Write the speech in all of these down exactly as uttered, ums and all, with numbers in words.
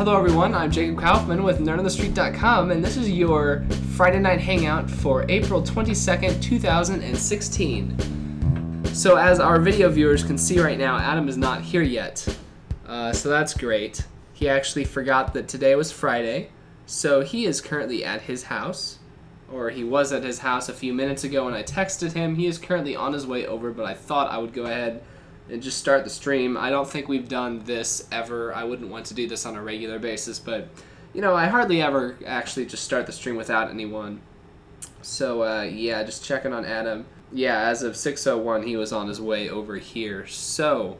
Hello everyone, I'm Jacob Kaufman with Nerd On The Street dot com, and this is your Friday night hangout for April twenty-second, two thousand sixteen. So as our video viewers can see right now, Adam is not here yet, uh, so that's great. He actually forgot that today was Friday, so he is currently at his house, or he was at his house a few minutes ago when I texted him. He is currently on his way over, but I thought I would go ahead and just start the stream. I don't think we've done this ever. I wouldn't want to do this on a regular basis, but, you know, I hardly ever actually just start the stream without anyone. So, uh, yeah, just checking on Adam. Yeah, as of six oh one, he was on his way over here. So,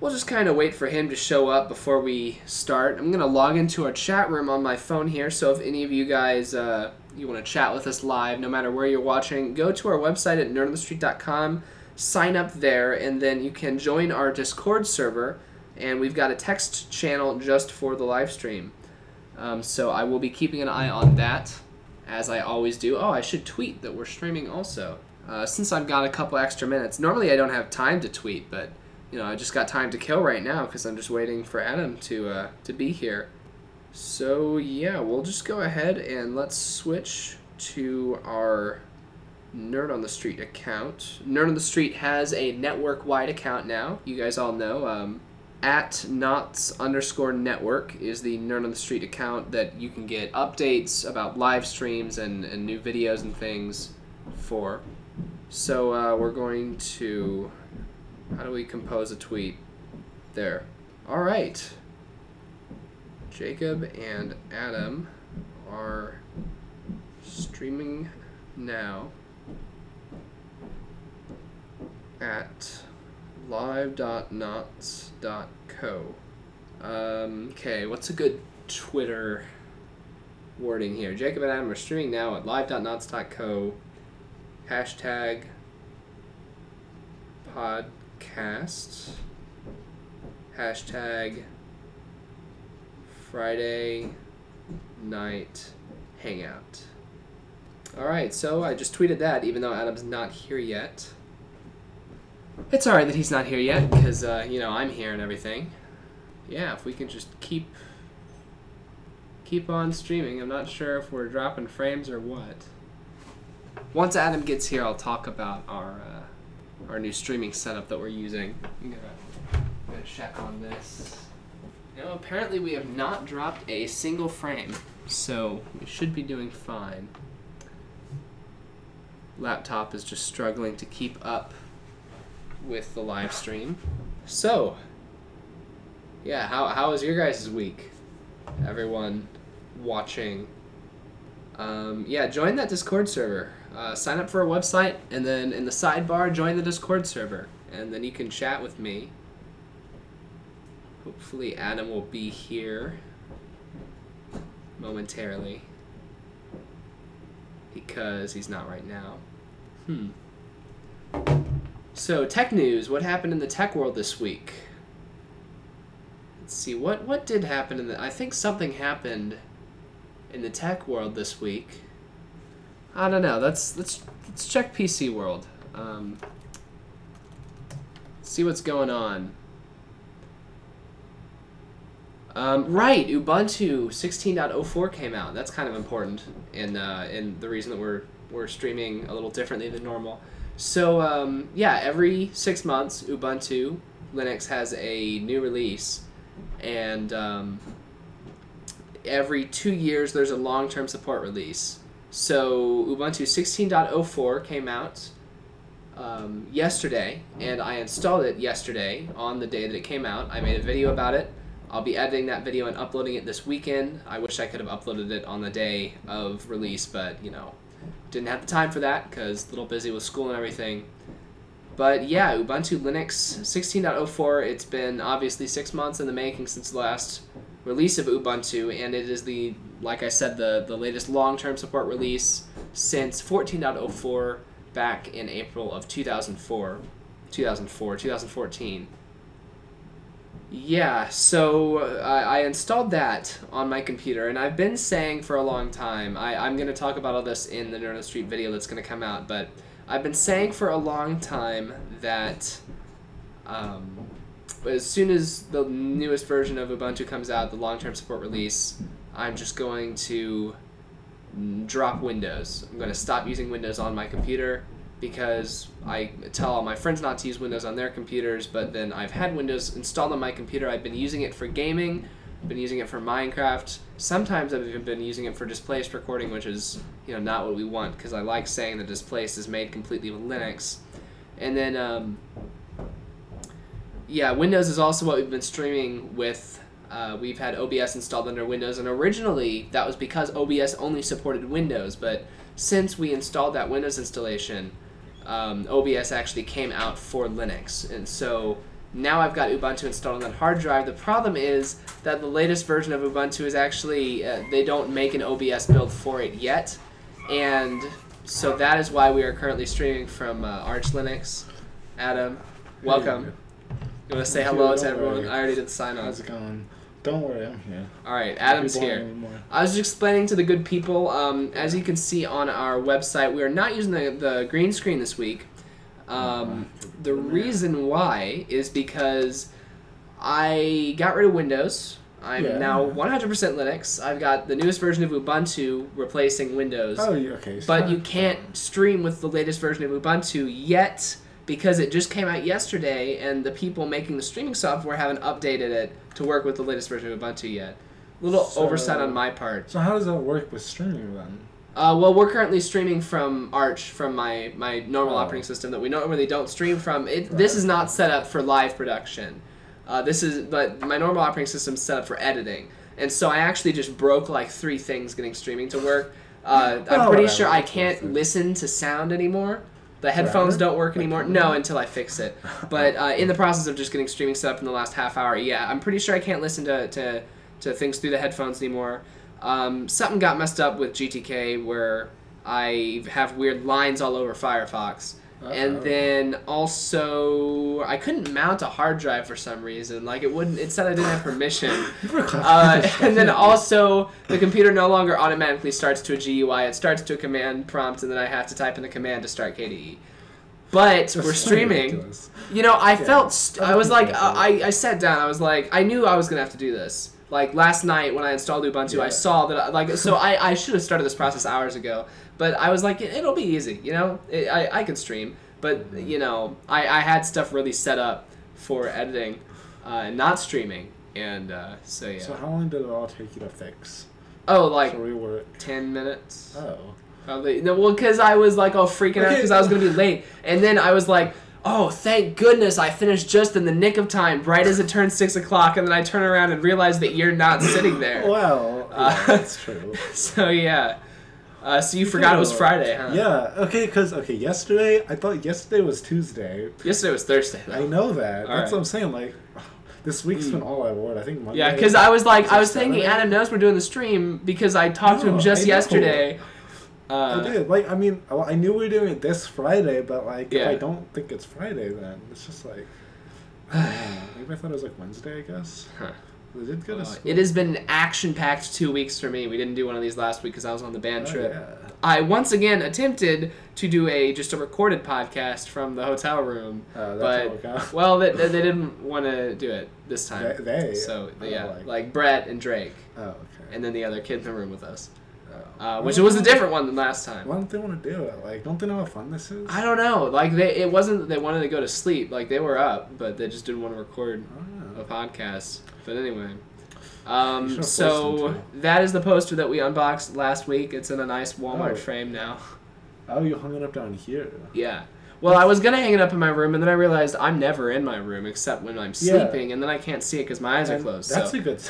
we'll just kind of wait for him to show up before we start. I'm going to log into our chat room on my phone here, so if any of you guys, uh, you want to chat with us live, no matter where you're watching, go to our website at nerd on the street dot com. Sign up there, and then you can join our Discord server, and we've got a text channel just for the live stream. Um, so I will be keeping an eye on that, as I always do. Oh, I should tweet that we're streaming also, uh, since I've got a couple extra minutes. Normally I don't have time to tweet, but you know, I just got time to kill right now because I'm just waiting for Adam to uh, to be here. So yeah, we'll just go ahead and let's switch to our Nerd on the Street account. Nerd on the Street has a network-wide account now. You guys all know. Um, at NOTS underscore network is the Nerd on the Street account that you can get updates about live streams and, and new videos and things for. So uh, we're going to... How do we compose a tweet? There. All right. Jacob and Adam are streaming now at live dot nots dot co. Um, okay, what's a good Twitter wording here? Jacob and Adam are streaming now at live dot nots dot co. Hashtag podcast. Hashtag Friday night hangout. Alright, so I just tweeted that, even though Adam's not here yet. It's alright that he's not here yet, because, uh, you know, I'm here and everything. Yeah, if we can just keep keep on streaming. I'm not sure if we're dropping frames or what. Once Adam gets here, I'll talk about our uh, our new streaming setup that we're using. I'm gonna, I'm gonna check on this. You know, apparently we have not dropped a single frame, so we should be doing fine. Laptop is just struggling to keep up with the live stream. So, yeah, how how was your guys' week? Everyone watching. Um, yeah, join that Discord server. Uh, sign up for a website, and then in the sidebar, join the Discord server. And then you can chat with me. Hopefully Adam will be here momentarily, because he's not right now. Hmm. So, tech news. What happened in the tech world this week? Let's see. What what did happen in the... I think something happened in the tech world this week. I don't know. Let's, let's, let's check P C World. Um, see what's going on. Um, right, Ubuntu sixteen point oh four came out. That's kind of important, and uh, and the reason that we're we're streaming a little differently than normal. So um, yeah, every six months Ubuntu Linux has a new release, and um, every two years there's a long-term support release. So Ubuntu sixteen point oh four came out um, yesterday, and I installed it yesterday on the day that it came out. I made a video about it. I'll be editing that video and uploading it this weekend. I wish I could have uploaded it on the day of release, but, you know, didn't have the time for that because a little busy with school and everything. But, yeah, Ubuntu Linux sixteen point oh four, it's been obviously six months in the making since the last release of Ubuntu, and it is the, like I said, the, the latest long-term support release since fourteen point oh four back in April of two thousand four, two thousand four, twenty fourteen. Yeah, so uh, I installed that on my computer, and I've been saying for a long time, I, I'm going to talk about all this in the Nerd on the Street video that's going to come out, but I've been saying for a long time that um, But as soon as the newest version of Ubuntu comes out, the long-term support release, I'm just going to drop Windows. I'm going to stop using Windows on my computer because I tell all my friends not to use Windows on their computers, but then I've had Windows installed on my computer. I've been using it for gaming, been using it for Minecraft. Sometimes I've even been using it for Displaced recording, which is, you know, not what we want, because I like saying that Displaced is made completely with Linux. And then... Um, Yeah, Windows is also what we've been streaming with. Uh, we've had O B S installed under Windows, and originally that was because O B S only supported Windows, but since we installed that Windows installation, um, O B S actually came out for Linux, and so now I've got Ubuntu installed on that hard drive. The problem is that the latest version of Ubuntu is actually, uh, they don't make an O B S build for it yet, and so that is why we are currently streaming from uh, Arch Linux. Adam, welcome. You want to say hello to everyone? I already did sign on. How's it going? Don't worry, I'm here. All right, Adam's here. I was just explaining to the good people, um, as you can see on our website, we are not using the, the green screen this week. Um, the reason why is because I got rid of Windows. I'm yeah. now one hundred percent Linux. I've got the newest version of Ubuntu replacing Windows. Oh, okay. So but you can't stream with the latest version of Ubuntu yet, because it just came out yesterday, and the people making the streaming software haven't updated it to work with the latest version of Ubuntu yet. A little so, oversight on my part. So how does that work with streaming then? Uh, well, we're currently streaming from Arch, from my, my normal oh. operating system that we normally don't stream from. It, right. This is not set up for live production. Uh, this is, but my normal operating system is set up for editing. And so I actually just broke like three things getting streaming to work. Uh, oh, I'm pretty right, sure I can't listen to sound anymore. The headphones don't work anymore. No, until I fix it. But uh, in the process of just getting streaming set up in the last half hour, yeah, I'm pretty sure I can't listen to, to, to things through the headphones anymore. Um, something got messed up with G T K where I have weird lines all over Firefox. Uh-oh. And then also, I couldn't mount a hard drive for some reason. Like, it wouldn't, it said I didn't have permission. Uh, and then also, the computer no longer automatically starts to a G U I. It starts to a command prompt, and then I have to type in a command to start K D E. But That's we're streaming. You know, I yeah. felt, st- I was like, uh, I, I sat down. I was like, I knew I was going to have to do this. Like, last night when I installed Ubuntu, yeah. I saw that, I, like, so I, I should have started this process hours ago. But I was like, it'll be easy, you know? It, I, I could stream. But, you know, I, I had stuff really set up for editing uh, and not streaming. And uh, so, yeah. So how long did it all take you to fix? Oh, like so we were... ten minutes. Oh. Probably. No, well, because I was like all freaking out because I was going to be late. And then I was like, oh, thank goodness I finished just in the nick of time, right as it turned six o'clock. And then I turn around and realize that you're not sitting there. Well, yeah, uh, that's true. So, yeah. Uh, so you forgot it was Friday, huh? Yeah. Okay, because okay, yesterday, I thought yesterday was Tuesday. Yesterday was Thursday, though. I know that. All That's right. what I'm saying. Like, this week's mm. been all I wore. I think Monday. Yeah, because I was like, I was thinking Adam knows we're doing the stream because I talked no, to him just I yesterday. Uh, I did. Like, I mean, I knew we were doing it this Friday, but like, yeah. if I don't think it's Friday, then it's just like, I don't know. Maybe I thought it was like Wednesday, I guess. Huh. Uh, it has been an action-packed two weeks for me. We didn't do one of these last week because I was on the band oh, trip. Yeah. I once again attempted to do a just a recorded podcast from the hotel room, uh, that's but well, they, they didn't want to do it this time. They, they so yeah, like, like Brett and Drake, oh, okay. and then the other kid in the room with us, oh. uh, which it was a different one than last time. Why don't they want to do it? Like, don't they know how fun this is? I don't know. Like, they it wasn't that they wanted to go to sleep. Like, they were up, but they just didn't want to record a podcast. But anyway, um, so that is the poster that we unboxed last week. It's in a nice Walmart oh. frame now. Oh, you hung it up down here. Yeah. Well, I was going to hang it up in my room, and then I realized I'm never in my room except when I'm sleeping, yeah. and then I can't see it because my eyes and are closed. That's so. a good...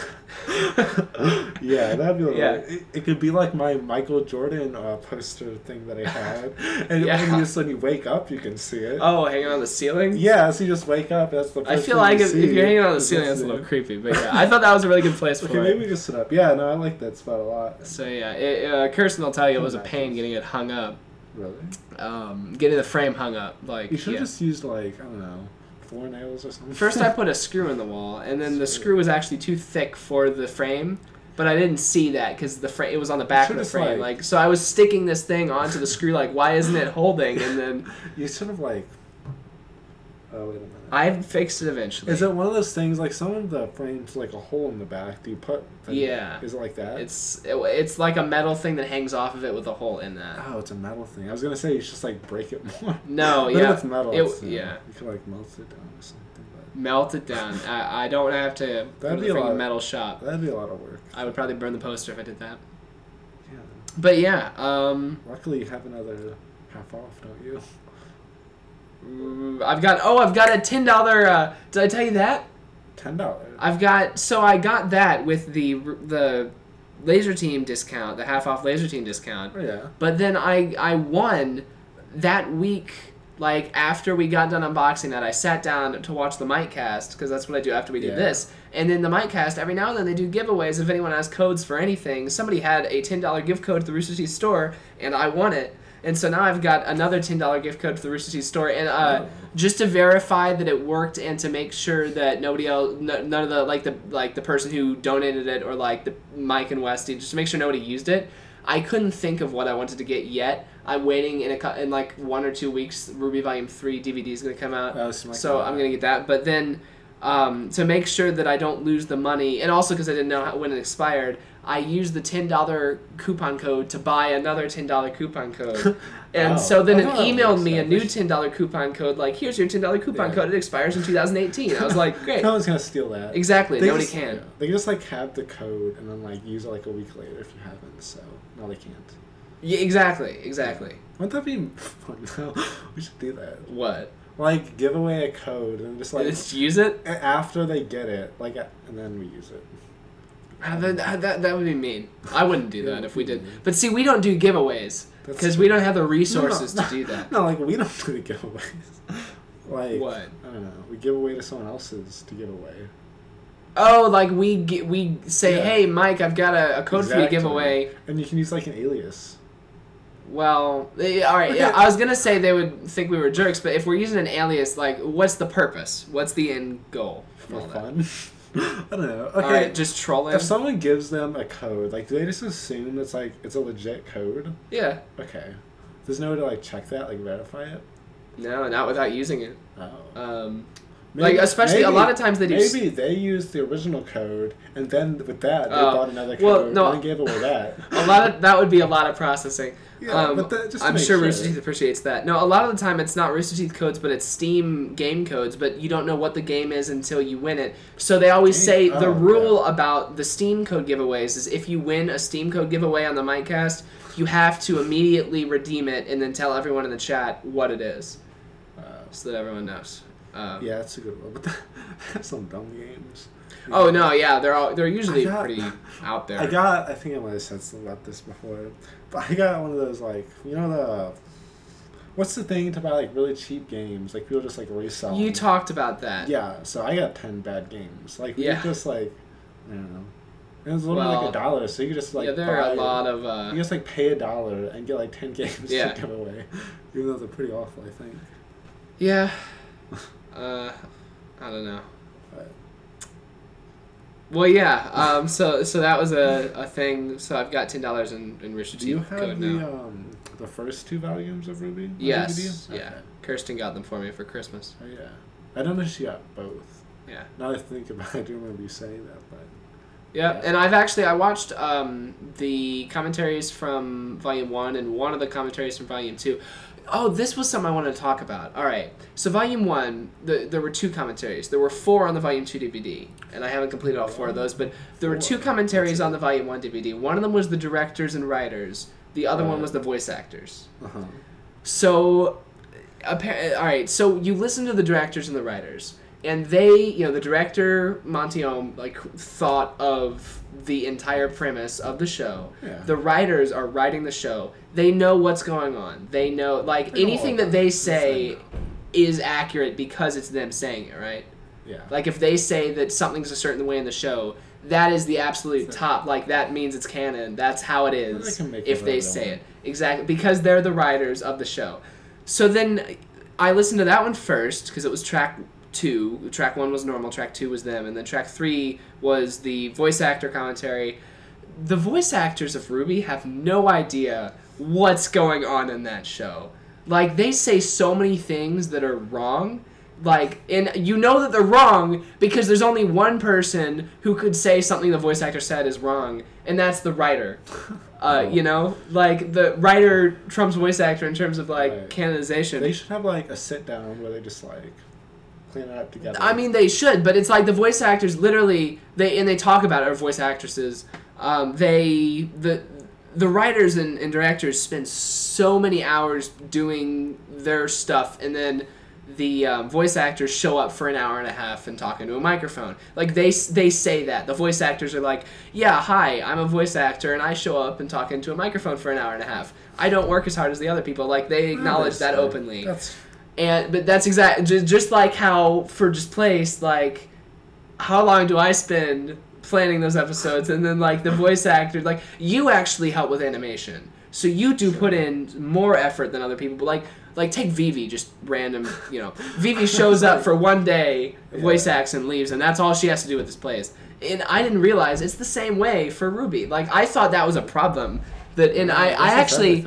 yeah, that'd be like... Yeah. It, it could be like my Michael Jordan uh, poster thing that I had. And yeah. when, you just, when you wake up, you can see it. Oh, hanging on the ceiling? Yeah, so you just wake up, that's the poster I feel like if, if you're hanging on the ceiling, that's a little creepy, but yeah. I thought that was a really good place for okay, it. Okay, maybe just sit up. Yeah, no, I like that spot a lot. So yeah, it, uh, Kirsten will tell you it was a pain getting it hung up. Really? Um, getting the frame hung up. Like, you should have yeah. just used, like, I don't know, four nails or something. First I put a screw in the wall, and then so, the screw was actually too thick for the frame, but I didn't see that because the fra- it was on the back of the frame. Like, like, so I was sticking this thing onto the screw, like, why isn't it holding? And then... You should have, like... Oh, wait a minute. I've fixed it eventually. Is it one of those things, like some of the frames, like a hole in the back? Do you put... Thing? Yeah. Is it like that? It's it, it's like a metal thing that hangs off of it with a hole in that. Oh, it's a metal thing. I was going to say you should just, like, break it more. No, yeah. But it's metal. It, so yeah. You could, like, melt it down or something. But... Melt it down. I, I don't have to go to the freaking metal shop. That'd be a lot of work. I would probably burn the poster if I did that. Yeah. But, yeah. Um, Luckily, you have another half off, don't you? I've got oh I've got a ten dollar. Uh, did I tell you that? Ten dollars. I've got so I got that with the the laser team discount, the half off laser team discount. Oh, yeah. But then I I won that week. Like after we got done unboxing that, I sat down to watch the Miccast because that's what I do after we do yeah. this. And then the Miccast, every now and then they do giveaways. If anyone has codes for anything, somebody had a ten dollar gift code to the Rooster Teeth store, and I won it. And so now I've got another ten dollar gift code to the Rooster Teeth store. And uh, oh. just to verify that it worked and to make sure that nobody else, no, none of the, like the like the person who donated it or like the Mike and Westy, just to make sure nobody used it, I couldn't think of what I wanted to get yet. I'm waiting in a in like one or two weeks, RWBY Volume three D V D is going to come out. Oh, so so I'm going to get that. But then um, to make sure that I don't lose the money, and also because I didn't know how, when it expired, I used the ten dollar coupon code to buy another ten dollar coupon code. And oh, so then it emailed me a new ten dollar coupon code, like, here's your ten dollar coupon yeah. code. It expires in two thousand eighteen. I was like, great. No one's going to steal that. Exactly. They Nobody just, can. Yeah. They can just, like, have the code and then, like, use it, like, a week later if you haven't. So, no, they can't. Yeah, exactly. Exactly. Wouldn't that be fun, though? We should do that. What? Like, give away a code and just, like... And just use it? After they get it, like, and then we use it. Uh, that, that, that would be mean. I wouldn't do that if we did. But see, we don't do giveaways because we don't have the resources no, no, to do that. No, like, we don't do the giveaways. Like, what? I don't know. We give away to someone else's to give away. Oh, like we we say, yeah. hey, Mike, I've got a, a code exactly. for you to give away. And you can use, like, an alias. Well, they, all right, yeah, I was going to say they would think we were jerks, but if we're using an alias, like, what's the purpose? What's the end goal? For fun? That? I don't know. Okay, all right, just trolling. If someone gives them a code, like, do they just assume it's like it's a legit code? Yeah. Okay. There's no way to, like, check that, like, verify it. No, not without using it. Oh. Um, maybe, like, especially maybe, a lot of times they do. Maybe s- they used the original code, and then with that they uh, bought another code well, no, and then gave away that. A lot of that would be a lot of processing. Yeah, um, but that just I'm sure sense. Rooster Teeth appreciates that. No, a lot of the time it's not Rooster Teeth codes, but it's Steam game codes, but you don't know what the game is until you win it. So they always say oh, the rule yeah. about the Steam code giveaways is if you win a Steam code giveaway on the Miccast, you have to immediately redeem it and then tell everyone in the chat what it is uh, so that everyone knows. Um, yeah, that's a good one. But that's some dumb games. Yeah. Oh, no, yeah, they're all, they're usually got, pretty out there. I got, I think I might have said something about this before, but I got one of those, like, you know the, what's the thing to buy, like, really cheap games? Like, people just, like, resell. You talked about that. Yeah, so I got ten bad games. Like, yeah. we just, like, I don't know. It was literally, well, like, a dollar, so you could just, like, yeah, there buy, are a lot of, uh... You just, like, pay a dollar and get, like, ten games yeah. to give away. Even though they're pretty awful, I think. Yeah. uh, I don't know. Well, yeah, um, so so that was a, a thing. So I've got ten dollars in, in Rooster Teeth. Do you have the, um, the first two volumes of RWBY? Yes, okay. yeah. Kirsten got them for me for Christmas. Oh, yeah. I don't know if she got both. Yeah. Now I think about it, I do remember you saying that, but... Yeah, yeah. And I've actually, I watched um, the commentaries from Volume one and one of the commentaries from Volume two. Oh, this was something I wanted to talk about. All right. So Volume one, the, there were two commentaries. There were four on the Volume two D V D, and I haven't completed all four of those, but there were two commentaries on the Volume one D V D. One of them was the directors and writers. The other one was the voice actors. Uh-huh. So, apparently, all right, so you listen to the directors and the writers, and they, you know, the director, Montiom, like, thought of the entire premise of the show. Yeah. The writers are writing the show. They know what's going on. They know, like, they anything know that they say is accurate because it's them saying it, right? Yeah. Like, if they say that something's a certain way in the show, that is the absolute so, top. Like, that means it's canon. That's how it is they if they say it. Exactly. Because they're the writers of the show. So then I listened to that one first because it was track... Two track one was normal, track two was them, and then track three was the voice actor commentary. The voice actors of RWBY have no idea what's going on in that show. Like, they say so many things that are wrong like, and you know that they're wrong because there's only one person who could say something the voice actor said is wrong, and that's the writer. Uh, oh. You know, like the writer trumps voice actor in terms of like right. canonization. They should have like a sit down where they just like clean it up together. I mean, they should, but it's like the voice actors literally they and they talk about it, or voice actresses. Um, they the. The writers and, and directors spend so many hours doing their stuff, and then the um, voice actors show up for an hour and a half and talk into a microphone. Like, they they say that. The voice actors are like, yeah, hi, I'm a voice actor, and I show up and talk into a microphone for an hour and a half. I don't work as hard as the other people. Like, they acknowledge that openly. That's... And But that's exact, just, just like how for Displaced, like, how long do I spend planning those episodes, and then like the voice actor, like you actually help with animation, so you do put in more effort than other people. But like, like take Vivi, just random, you know, Vivi shows up for one day, voice yeah. acts and leaves, and that's all she has to do with this place. And I didn't realize it's the same way for R W B Y. Like I thought that was a problem. That and yeah, I, I actually,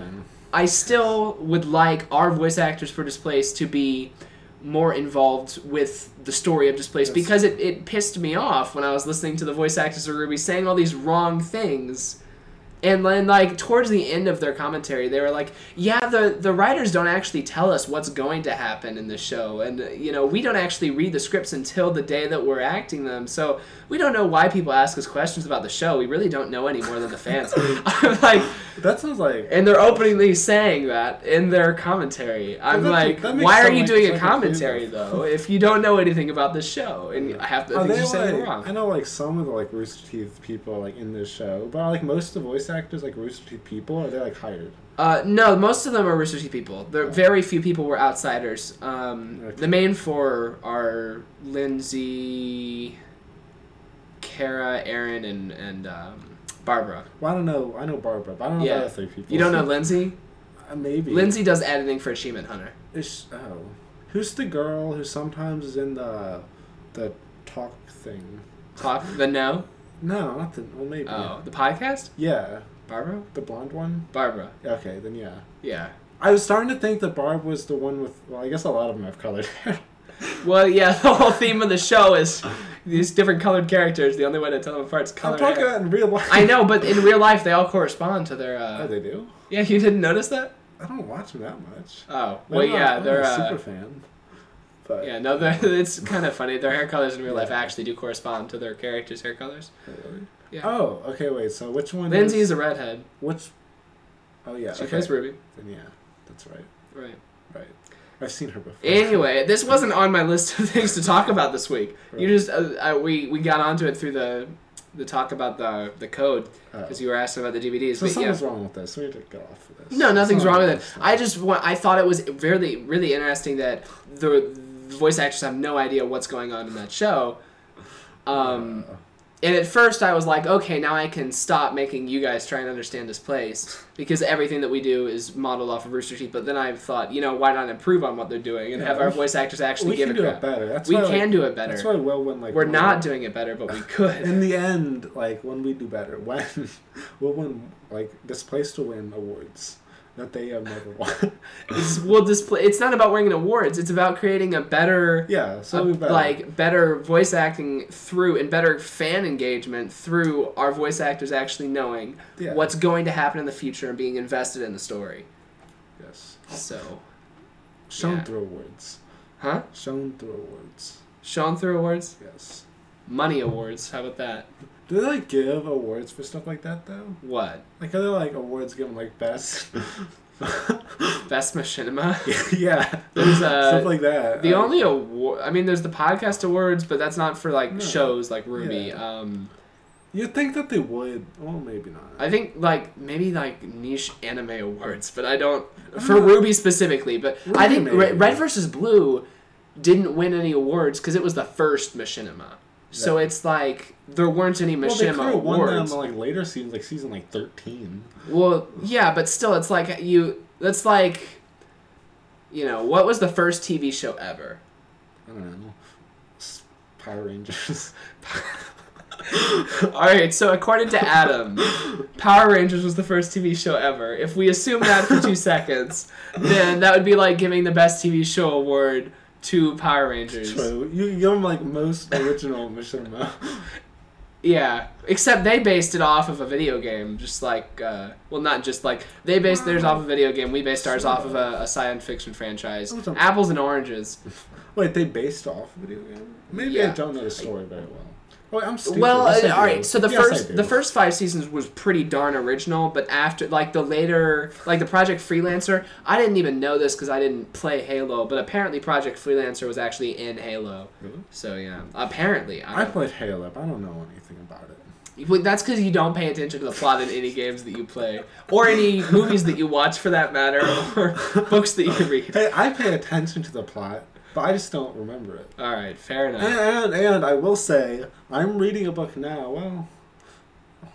I still would like our voice actors for Displaced to be more involved with the story of Displaced, yes. because it, it pissed me off when I was listening to the voice actors of R W B Y saying all these wrong things. And then, like, towards the end of their commentary, they were like, yeah, the, the writers don't actually tell us what's going to happen in the show. And, you know, we don't actually read the scripts until the day that we're acting them. So we don't know why people ask us questions about the show. We really don't know any more than the fans. I'm like... That sounds like... And they're openly saying that in their commentary. I'm like, why are you doing a commentary, though, if you don't know anything about the show? And I have to think you're saying it wrong. I know, like, some of the, like, Rooster Teeth people, like, in this show. But, like, most of the voice actors like Rooster Teeth people, or are they like hired? Uh, no, most of them are Rooster Teeth people. There, oh. very few people were outsiders. Um, okay. The main four are Lindsay, Kara, Aaron, and and um, Barbara. Well, I don't know. I know Barbara, but I don't know yeah. the other three people. You don't know Lindsay? Uh, maybe. Lindsay does editing for Achievement Hunter. Is oh, who's the girl who sometimes is in the the talk thing? Talk the no. No, not the... Well, maybe. Oh, the podcast? Yeah. Barbara? The blonde one? Barbara. Okay, then yeah. Yeah. I was starting to think that Barb was the one with... Well, I guess a lot of them have colored hair. Well, yeah, the whole theme of the show is these different colored characters. The only way to tell them apart is colored hair. I'm talking about in real life. I know, but in real life, they all correspond to their... Uh... Oh, they do? Yeah, you didn't notice that? I don't watch them that much. Oh, well, I'm yeah, not, they're... I'm a uh... super fan. But. Yeah, no, it's kind of funny. Their hair colors in real yeah. life actually do correspond to their characters' hair colors. Really? Yeah. Oh, okay, wait, so which one Lindsay is... Lindsay is a redhead. Which... Oh, yeah, She okay. plays R W B Y. Then yeah, that's right. Right. Right. I've seen her before. Anyway, this wasn't on my list of things to talk about this week. Right. You just... Uh, uh, we, we got onto it through the the talk about the the code, because you were asking about the D V Ds. So but something's yeah. wrong with this. We need to get off of this. No, nothing's wrong, wrong with it. I just want... I thought it was really, really interesting that the... voice actors have no idea what's going on in that show. Um, uh, and at first I was like, okay, now I can stop making you guys try and understand Displaced, because everything that we do is modeled off of Rooster Teeth. But then I thought, you know, why not improve on what they're doing and yeah, have our voice actors actually give a crap? We can do it better. That's we why, can like, do it better. That's why well when, like, We're well, not doing it better, but we could. In the end, like, when we do better, when we'll win, like, Displaced will win awards that they have never won. It's, we'll display, it's not about winning awards. It's about creating a better, yeah, so a, better. like better voice acting through and better fan engagement through our voice actors actually knowing yeah. what's going to happen in the future and being invested in the story. Yes. So. Shown yeah. through awards. Huh? Shown through awards. Shown through awards? Yes. Money awards. How about that? Do they, like, give awards for stuff like that, though? What? Like, are there, like, awards given, like, best... best machinima? Yeah. There's, uh... stuff like that. The um, only award... I mean, there's the podcast awards, but that's not for, like, no. shows like R W B Y. Yeah. Um, You'd think that they would. Well, maybe not. I think, like, maybe, like, niche anime awards, but I don't... I don't for know. R W B Y specifically, but R W B Y I think maybe. Red versus. Blue didn't win any awards because it was the first machinima. So yeah. it's like there weren't any machinima awards. Well, they could have won them like later seasons, like season like thirteen. Well, yeah, but still, it's like you. That's like, you know, what was the first T V show ever? I don't know. Power Rangers. All right, so according to Adam, Power Rangers was the first T V show ever. If we assume that for two seconds, then that would be like giving the best T V show award to Power Rangers. True. You, you're like most original machinima. Yeah, except they based it off of a video game, just like, uh, well, not just like, they based theirs off of a video game, we based ours off of a, a science fiction franchise. Apples and oranges. Wait, they based off a video game? Maybe yeah. I don't know the story very well. Wait, I'm stupid. Well, yes, uh, all right, so the yes, first the first five seasons was pretty darn original, but after, like, the later, like, the Project Freelancer, I didn't even know this because I didn't play Halo, but apparently Project Freelancer was actually in Halo. Really? So, yeah, apparently. I, I played Halo, but I don't know anything about it. Well, that's because you don't pay attention to the plot in any games that you play, or any movies that you watch, for that matter, or books that you read. Hey, I pay attention to the plot, but I just don't remember it. All right, fair enough. And, and, and I will say, I'm reading a book now. Well,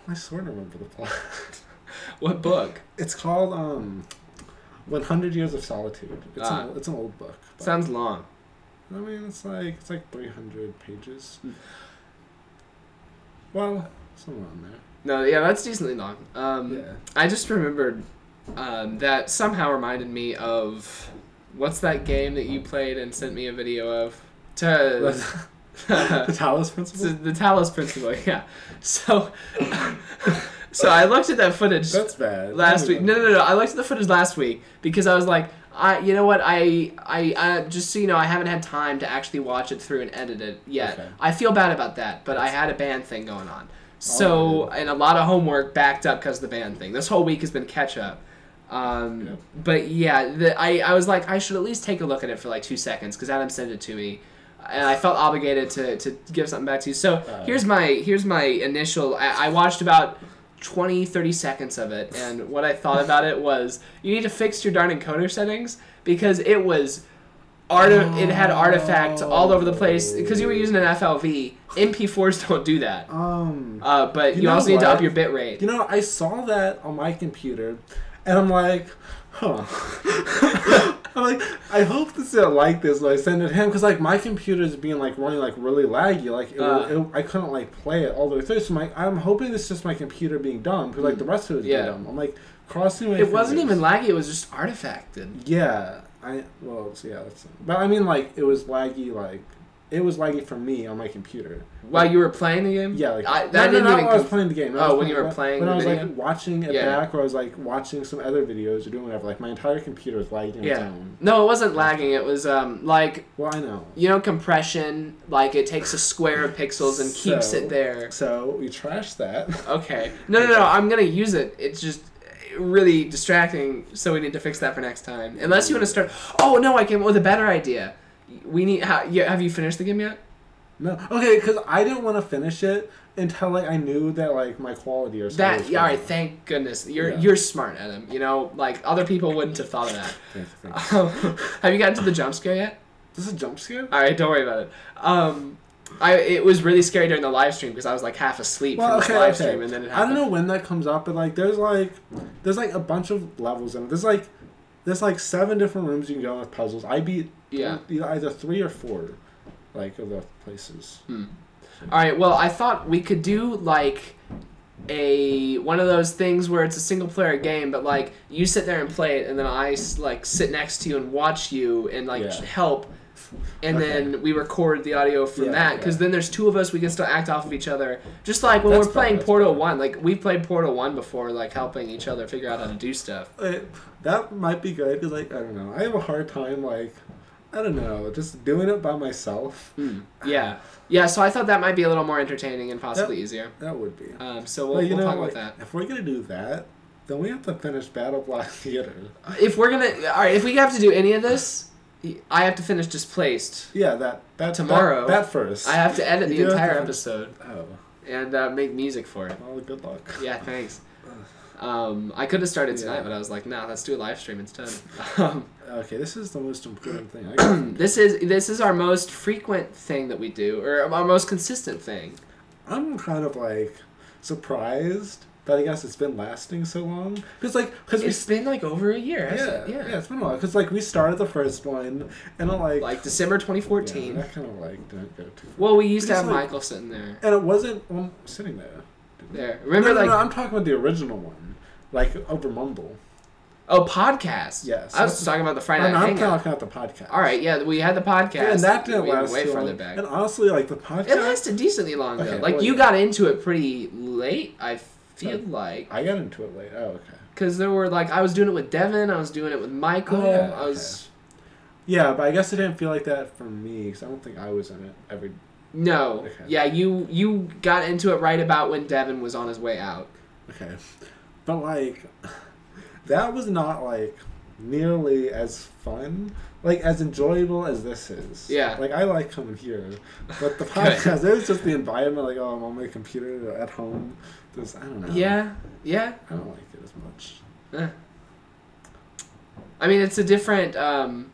I sort of remember the plot. What book? It's called um, one hundred Years of Solitude. It's, ah. an, it's an old book. Sounds long. I mean, it's like it's like three hundred pages. Well, somewhere on there. No, yeah, that's decently long. Um, yeah. I just remembered um, that somehow reminded me of... What's that game that you played and sent me a video of? To, the Talos Principle? The Talos Principle, yeah. So so I looked at that footage That's bad. last week. No, no, no. I looked at the footage last week because I was like, I, you know what, I, I, I just so you know, I haven't had time to actually watch it through and edit it yet. Okay. I feel bad about that, but That's I had a band thing going on. So, right. And a lot of homework backed up because of the band thing. This whole week has been catch-up. Um, yep. But yeah, the, I, I was like, I should at least take a look at it for like two seconds because Adam sent it to me and I felt obligated to, to give something back to you. So uh, here's my, here's my initial, I, I watched about twenty, thirty seconds of it. And what I thought about it was you need to fix your darn encoder settings because it was art, oh. it had artifacts all over the place because you were using an F L V. M P fours don't do that. Um, uh, but you, you know also need what? to up your bit rate. You know, I saw that on my computer. And I'm like, huh. I'm like, I hope this isn't like this when I send it to him. Because, like, my computer's being, like, running, like, really laggy. Like, it, uh, it, I couldn't, like, play it all the way through. So my, I'm hoping it's just my computer being dumb. Because, like, the rest of it is yeah. being dumb. I'm, like, crossing my It fingers. wasn't even laggy. It was just artifacted. Yeah. I Well, so yeah. That's, but, I mean, like, it was laggy, like... It was laggy for me on my computer. While like, you were playing the game? Yeah. Like, I, that no, didn't no, not even while I was playing the game. Oh, when you were back, playing the game? When I was, like, watching it yeah. back, or I was, like, watching some other videos or doing whatever. Like, my entire computer was lagging yeah. down. No, it wasn't lagging. It was, um, like... Well, I know. You know, compression, like, it takes a square of pixels and so, keeps it there. So, we trashed that. Okay. No, no, no, no. I'm going to use it. It's just... really distracting, so we need to fix that for next time. Unless you want to start... Oh, no, I came up with a better idea. We need. How, yeah, have you finished the game yet? No. Okay, because I didn't want to finish it until like I knew that like my quality or something. That. Yeah, all right. Thank goodness. You're yeah. you're smart, Adam. You know, like other people wouldn't have thought of that. Thanks, thanks. Um, have you gotten to the jump scare yet? This is a jump scare? All right. Don't worry about it. Um, I it was really scary during the live stream because I was like half asleep well, from okay, the live okay. stream, and then it happened. I don't know when that comes up, but like there's like there's like a bunch of levels in it. There's like there's like seven different rooms you can go with puzzles. I beat. Yeah. Either three or four, like, of the places. Hmm. All right, well, I thought we could do, like, a one of those things where it's a single-player game, but, like, you sit there and play it, and then I, like, sit next to you and watch you and, like, yeah. help, and okay. then we record the audio from yeah, that, because yeah. then there's two of us, we can still act off of each other. Just like when that's we're playing Portal one, like, we played Portal one before, like, helping each other figure out how to do stuff. It, that might be good, because, like, I don't know, I have a hard time, like... I don't know, just doing it by myself. Mm, yeah. Yeah, so I thought that might be a little more entertaining and possibly that, easier. That would be. Um, so we'll, well, we'll know, talk like, about that. If we're going to do that, then we have to finish Battle Block Theater. If we're going to... All right, if we have to do any of this, I have to finish Displaced. Yeah, that... that tomorrow. That, that first. I have to edit you the entire episode. Oh. And uh, make music for it. Well, good luck. Yeah, thanks. Um, I could have started tonight, yeah. but I was like, nah, let's do a live stream instead. Um, okay, this is the most important thing. I can this is this is our most frequent thing that we do, or our most consistent thing. I'm kind of like surprised that I guess it's been lasting so long. Cause like, cause it's we, been like over a year. Yeah, yeah, yeah, it's been a while. Cause like we started the first one, and I'm like like December twenty fourteen. Yeah, I kind of like didn't go too far. Well, we used but to have like, Michael sitting there, and it wasn't well, sitting there. There, remember no, no, like no, I'm talking about the original one. Like, over Mumble. Oh, podcast. Yes. I was just talking about the Friday Night Hangout. I'm talking about the podcast. All right, yeah, we had the podcast. Yeah, and that didn't we last way too further long. Back. And honestly, like, the podcast... It lasted decently long, though. Okay, like, well, you yeah. got into it pretty late, I feel so, like. I got into it late. Oh, okay. Because there were, like, I was doing it with Devin, I was doing it with Michael, oh, yeah, I was... Okay. Yeah, but I guess it didn't feel like that for me, because I don't think I was in it every... No. Okay. Yeah, you you got into it right about when Devin was on his way out. Okay. But, like... That was not, like, nearly as fun, like, as enjoyable as this is. Yeah. Like, I like coming here. But the podcast, it was just the environment, like, oh, I'm on my computer at home. This, I don't know. Yeah, yeah. I don't like it as much. Yeah. I mean, it's a different, um,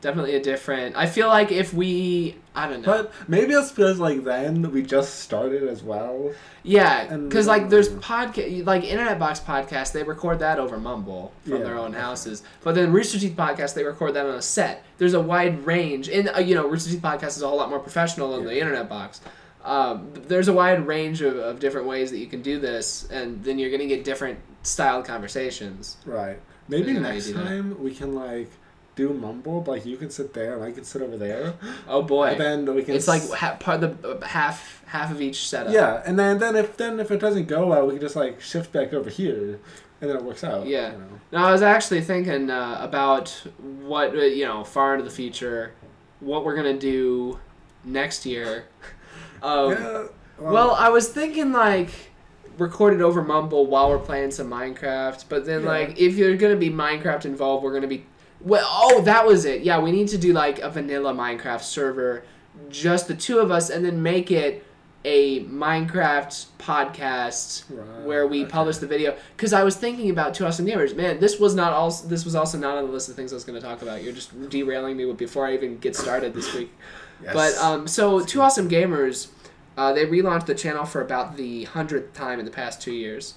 definitely a different, I feel like if we, I don't know. But maybe it's because, like, then we just started as well. Yeah, because, like, there's podcast, like, Internet Box Podcast, they record that over Mumble from yeah. their own houses. But then Rooster Teeth Podcast, they record that on a set. There's a wide range. And, uh, you know, Rooster Teeth Podcast is a whole lot more professional than yeah. the Internet Box. Um, there's a wide range of, of different ways that you can do this, and then you're going to get different styled conversations. Right. Maybe next time we can, like... do Mumble, but like you can sit there and I can sit over there. Oh boy! And then we can. It's like ha- part of the uh, half half of each setup. Yeah, and then then if then if it doesn't go well, we can just like shift back over here, and then it works out. Yeah. You know? Now I was actually thinking uh, about what you know far into the future, what we're gonna do next year. um, yeah, well, well, I was thinking like. Recorded over Mumble while we're playing some Minecraft, but then yeah. like if you're gonna be Minecraft involved, we're gonna be. Well, oh, that was it. Yeah, we need to do, like, a vanilla Minecraft server, just the two of us, and then make it a Minecraft podcast right, where we okay. publish the video. Because I was thinking about Two Awesome Gamers. Man, this was not also, this was also not on the list of things I was going to talk about. You're just derailing me before I even get started this week. Yes. But, um, so, That's Two good. Awesome Gamers, uh, they relaunched the channel for about the hundredth time in the past two years.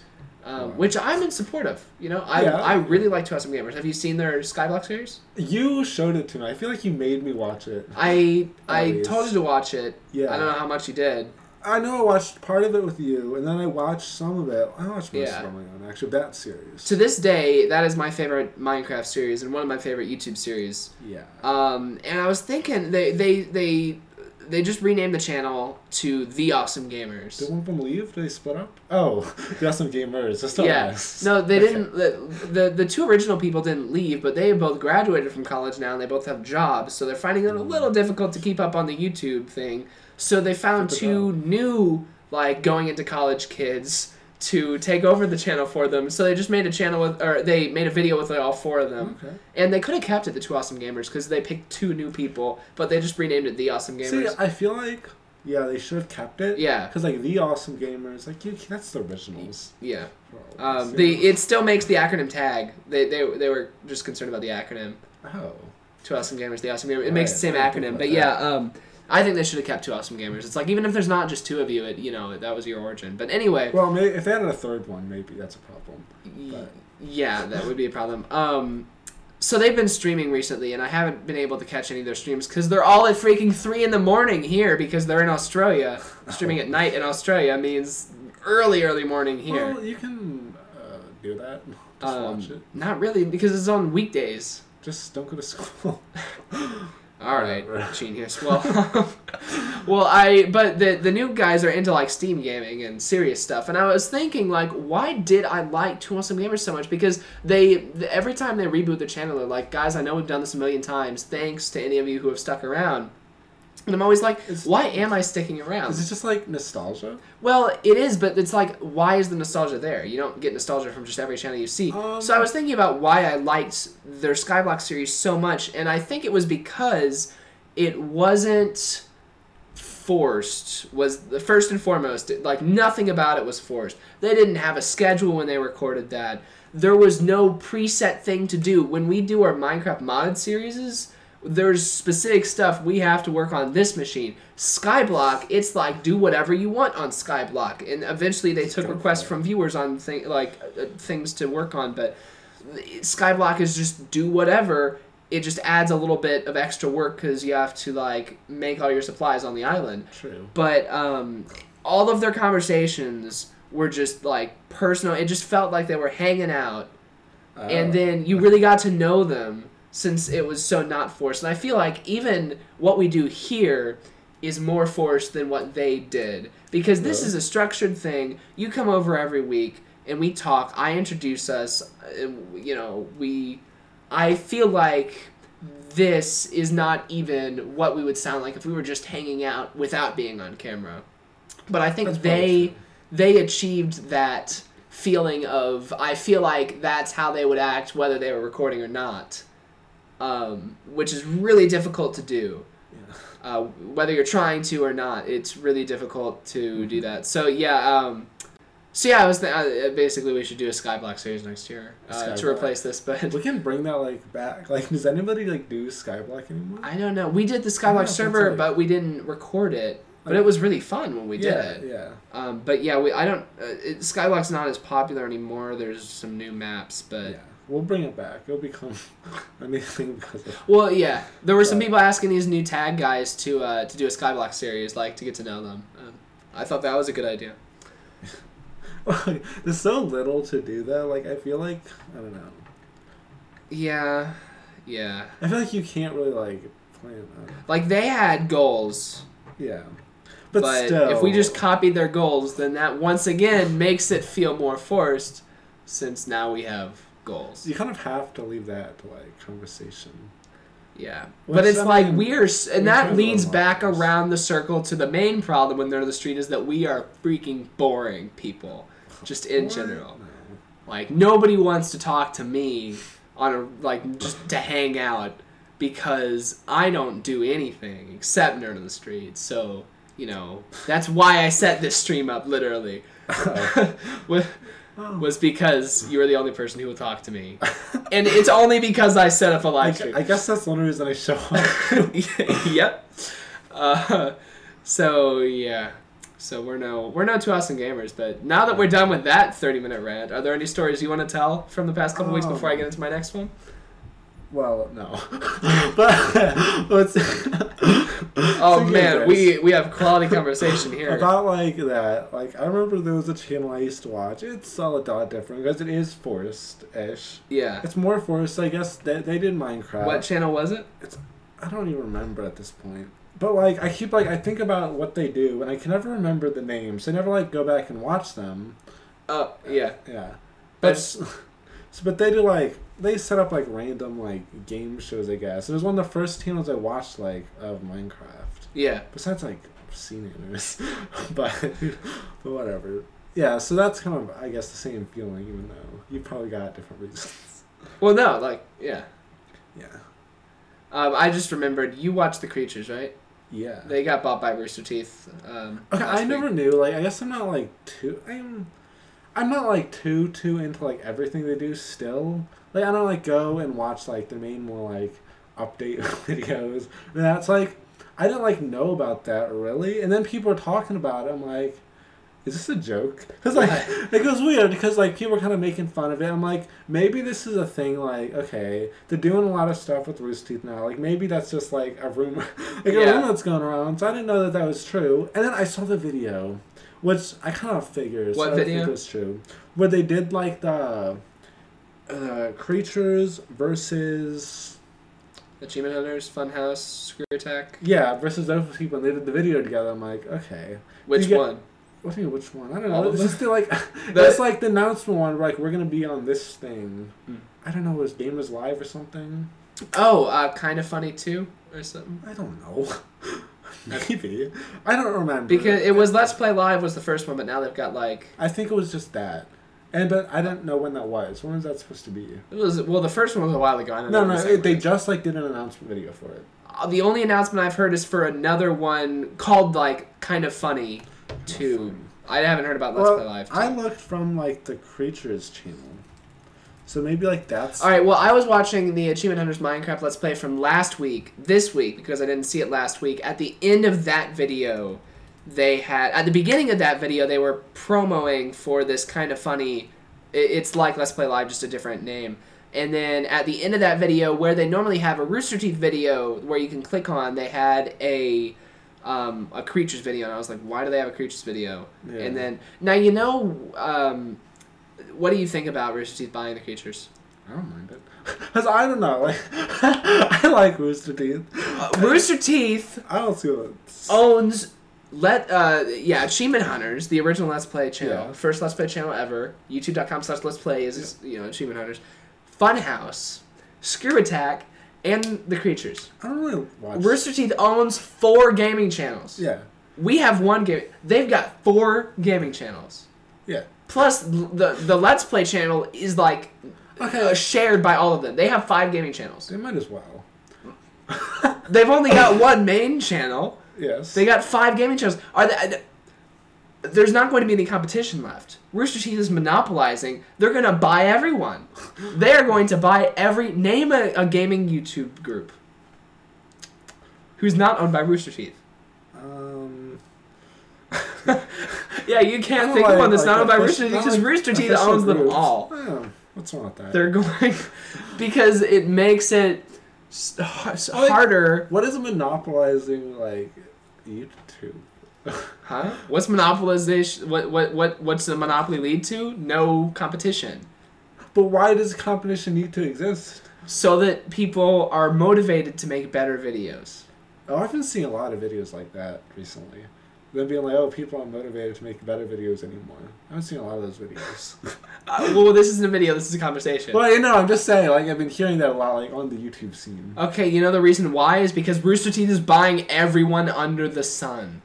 Um, right. Which I'm in support of, you know. I yeah. I really like Two Awesome Gamers. Have you seen their Skyblock series? You showed it to me. I feel like you made me watch it. I I told you to watch it. Yeah. I don't know how much you did. I know I watched part of it with you, and then I watched some of it. I watched most yeah. of it on my own, actually. That series. To this day, that is my favorite Minecraft series and one of my favorite YouTube series. Yeah. Um, and I was thinking they they they. They just renamed the channel to The Awesome Gamers. Did one of them leave? Did they split up? Oh, The Awesome Gamers. That's not yeah. nice. No, they okay. didn't. The, the the two original people didn't leave, but they both graduated from college now, and they both have jobs, so they're finding it a little difficult to keep up on the YouTube thing. So they found two new, like, going into college kids to take over the channel for them. So they just made a channel with, or they made a video with like, all four of them. Okay. And they could have kept it the Two Awesome Gamers because they picked two new people, but they just renamed it The Awesome Gamers. See, I feel like, yeah, they should have kept it. Yeah. Because, like, The Awesome Gamers, like, you, that's the originals. Yeah. Um, yeah. The It still makes the acronym tag. They, they, they were just concerned about the acronym. Oh. Two Awesome Gamers, The Awesome Gamers. It all makes right. the same acronym. But, yeah, um... I think they should have kept Two Awesome Gamers. It's like, even if there's not just two of you, it you know, that was your origin. But anyway... Well, maybe, if they had a third one, maybe that's a problem. But. Yeah, that would be a problem. Um, so they've been streaming recently, and I haven't been able to catch any of their streams, because they're all at freaking three in the morning here, because they're in Australia. Streaming at night in Australia means early, early morning here. Well, you can uh, do that. Just um, watch it. Not really, because it's on weekdays. Just don't go to school. All right, genius. Well, well, I but the the new guys are into like Steam gaming and serious stuff, and I was thinking like, why did I like Two Awesome Gamers so much? Because they every time they reboot their channel, they're like, guys, I know we've done this a million times. Thanks to any of you who have stuck around. And I'm always like, why am I sticking around? Is it just like nostalgia? Well, it is, but it's like, why is the nostalgia there? You don't get nostalgia from just every channel you see. Um, so I was thinking about why I liked their Skyblock series so much, and I think it was because it wasn't forced. Was the first and foremost, like nothing about it was forced. They didn't have a schedule when they recorded that. There was no preset thing to do. When we do our Minecraft modded series, there's specific stuff we have to work on this machine. Skyblock, it's like, do whatever you want on Skyblock. And eventually they took requests from viewers on thing, like uh, things to work on, but Skyblock is just do whatever. It just adds a little bit of extra work because you have to like make all your supplies on the island. True. But um, all of their conversations were just like personal. It just felt like they were hanging out Oh. And then you really got to know them since it was so not forced. And I feel like even what we do here is more forced than what they did. Because this yeah. is a structured thing. You come over every week and we talk. I introduce us. And, you know, we... I feel like this is not even what we would sound like if we were just hanging out without being on camera. But I think that's they they achieved that feeling of, I feel like that's how they would act whether they were recording or not, um, which is really difficult to do. Yeah. Uh, whether you're trying to or not, it's really difficult to mm-hmm. do that. So, yeah... Um, So yeah, I was th- uh, basically we should do a Skyblock series next year uh, to replace this, but we can bring that like back. Like, does anybody like do Skyblock anymore? I don't know. We did the Skyblock server, like... but we didn't record it. But like, it was really fun when we yeah, did it. Yeah. Um. But yeah, we I don't. Uh, it, Skyblock's not as popular anymore. There's some new maps, but yeah, we'll bring it back. It'll become anything because of... Well, yeah, there were some people asking these new tag guys to uh, to do a Skyblock series, like to get to know them. Um, I thought that was a good idea. There's so little to do though. Like, I feel like, I don't know. Yeah. Yeah. I feel like you can't really, like, plan that. Like, they had goals. Yeah. But, but still. If we just copied their goals, then that once again makes it feel more forced since now we have goals. You kind of have to leave that to, like, conversation. Yeah. Which, but it's I like mean, we're... And that leads back around the circle to the main problem with Nerd of the Street is that we are freaking boring people. Just in what? General. No. Like, nobody wants to talk to me on a... Like, just to hang out because I don't do anything except Nerd of the Street. So, you know, that's why I set this stream up, literally. With... Oh. Was because you were the only person who would talk to me. And it's only because I set up a live stream. I guess that's the only reason I show up. Yep. Uh, so, yeah. So we're no we're no Two Awesome Gamers, but now that we're done with that thirty-minute rant, are there any stories you want to tell from the past couple oh. weeks before I get into my next one? Well, no. But let's... Oh man, we, we have quality conversation here. About like that, like I remember there was a channel I used to watch. It's a lot different because it is forced-ish. Yeah. It's more forced, I guess. They they did Minecraft. What channel was it? It's I don't even remember at this point. But like I keep like I think about what they do and I can never remember the names. So I never like go back and watch them. Oh uh, yeah. Uh, yeah. But so, but they do like. They set up, like, random, like, game shows, I guess. It was one of the first channels I watched, like, of Minecraft. Yeah. Besides, like, C N N. but, but whatever. Yeah, so that's kind of, I guess, the same feeling, even though you probably got different reasons. Well, no, like, yeah. Yeah. Um, I just remembered, you watched The Creatures, right? Yeah. They got bought by Rooster Teeth. Um, okay, I week. never knew. Like, I guess I'm not, like, too... I'm... I'm not, like, too, too into, like, everything they do still. Like, I don't, like, go and watch, like, their main more, like, update videos. And that's, like, I didn't, like, know about that, really. And then people are talking about it. I'm like, is this a joke? Because, like, it was weird because, like, people are kind of making fun of it. I'm like, maybe this is a thing, like, okay, they're doing a lot of stuff with Rooster Teeth now. Like, maybe that's just, like, a rumor. Like, yeah. a rumor that's going around. So I didn't know that that was true. And then I saw the video. Which I kind of figured. What so video? I think it was true. Where they did like the uh, Creatures versus Achievement Hunters, Funhouse, Screw Attack. Yeah, versus those people. And they did the video together. I'm like, okay. Which get, one? What do you mean, which one? I don't know. All it's just the, like that's like the announcement one. Where, like we're gonna be on this thing. Mm. I don't know. Was Game is Live or something? Oh, uh, Kind of Funny too, or something. I don't know. Maybe. I don't remember. Because it was Let's Play Live was the first one, but now they've got like... I think it was just that. And but I don't know when that was. When was that supposed to be? It was Well, the first one was a while ago. I don't no, know no, it, they just like did an announcement video for it. Uh, the only announcement I've heard is for another one called like Kind of Funny two. I haven't heard about Let's well, Play Live two. I looked from like the Creatures channel. So maybe, like, that's... All right, well, I was watching the Achievement Hunters Minecraft Let's Play from last week, this week, because I didn't see it last week. At the end of that video, they had... At the beginning of that video, they were promoing for this Kind of Funny... It's like Let's Play Live, just a different name. And then at the end of that video, where they normally have a Rooster Teeth video where you can click on, they had a... Um, a Creatures video, and I was like, why do they have a Creatures video? Yeah. And then... Now, you know... Um, what do you think about Rooster Teeth buying the Creatures? I don't mind it. Because I don't know. Like, I like Rooster Teeth. Uh, Rooster Teeth. I don't see what owns. Let uh yeah, Achievement Hunters, the original Let's Play channel, yeah. first Let's Play channel ever. YouTube dot com slash Let's Play is yeah. you know Achievement Hunters, Funhouse, Screw Attack, and The Creatures. I don't really watch. Rooster Teeth owns four gaming channels. Yeah. We have one game. They've got four gaming channels. Yeah. Plus the the Let's Play channel is like okay. uh, shared by all of them. They have five gaming channels. They might as well. They've only got one main channel. Yes. They got five gaming channels. Are they, there's not going to be any competition left. Rooster Teeth is monopolizing. They're going to buy everyone. They're going to buy every... Name a, a gaming YouTube group who's not owned by Rooster Teeth. Um... yeah, you can't think of one that's not owned by Rooster Teeth because Rooster Teeth owns them all. Oh, what's wrong with that? They're going... because it makes it... harder. Like, what is monopolizing like YouTube? Huh? What's monopolization? What what what what's the monopoly lead to? No competition. But why does competition need to exist? So that people are motivated to make better videos. Oh, I've been seeing a lot of videos like that recently. Them being like, oh, people aren't motivated to make better videos anymore. I haven't seen a lot of those videos. uh, well, this isn't a video. This is a conversation. Well, you know, I'm just saying, like, I've been hearing that a lot, like, on the YouTube scene. Okay, you know the reason why is because Rooster Teeth is buying everyone under the sun.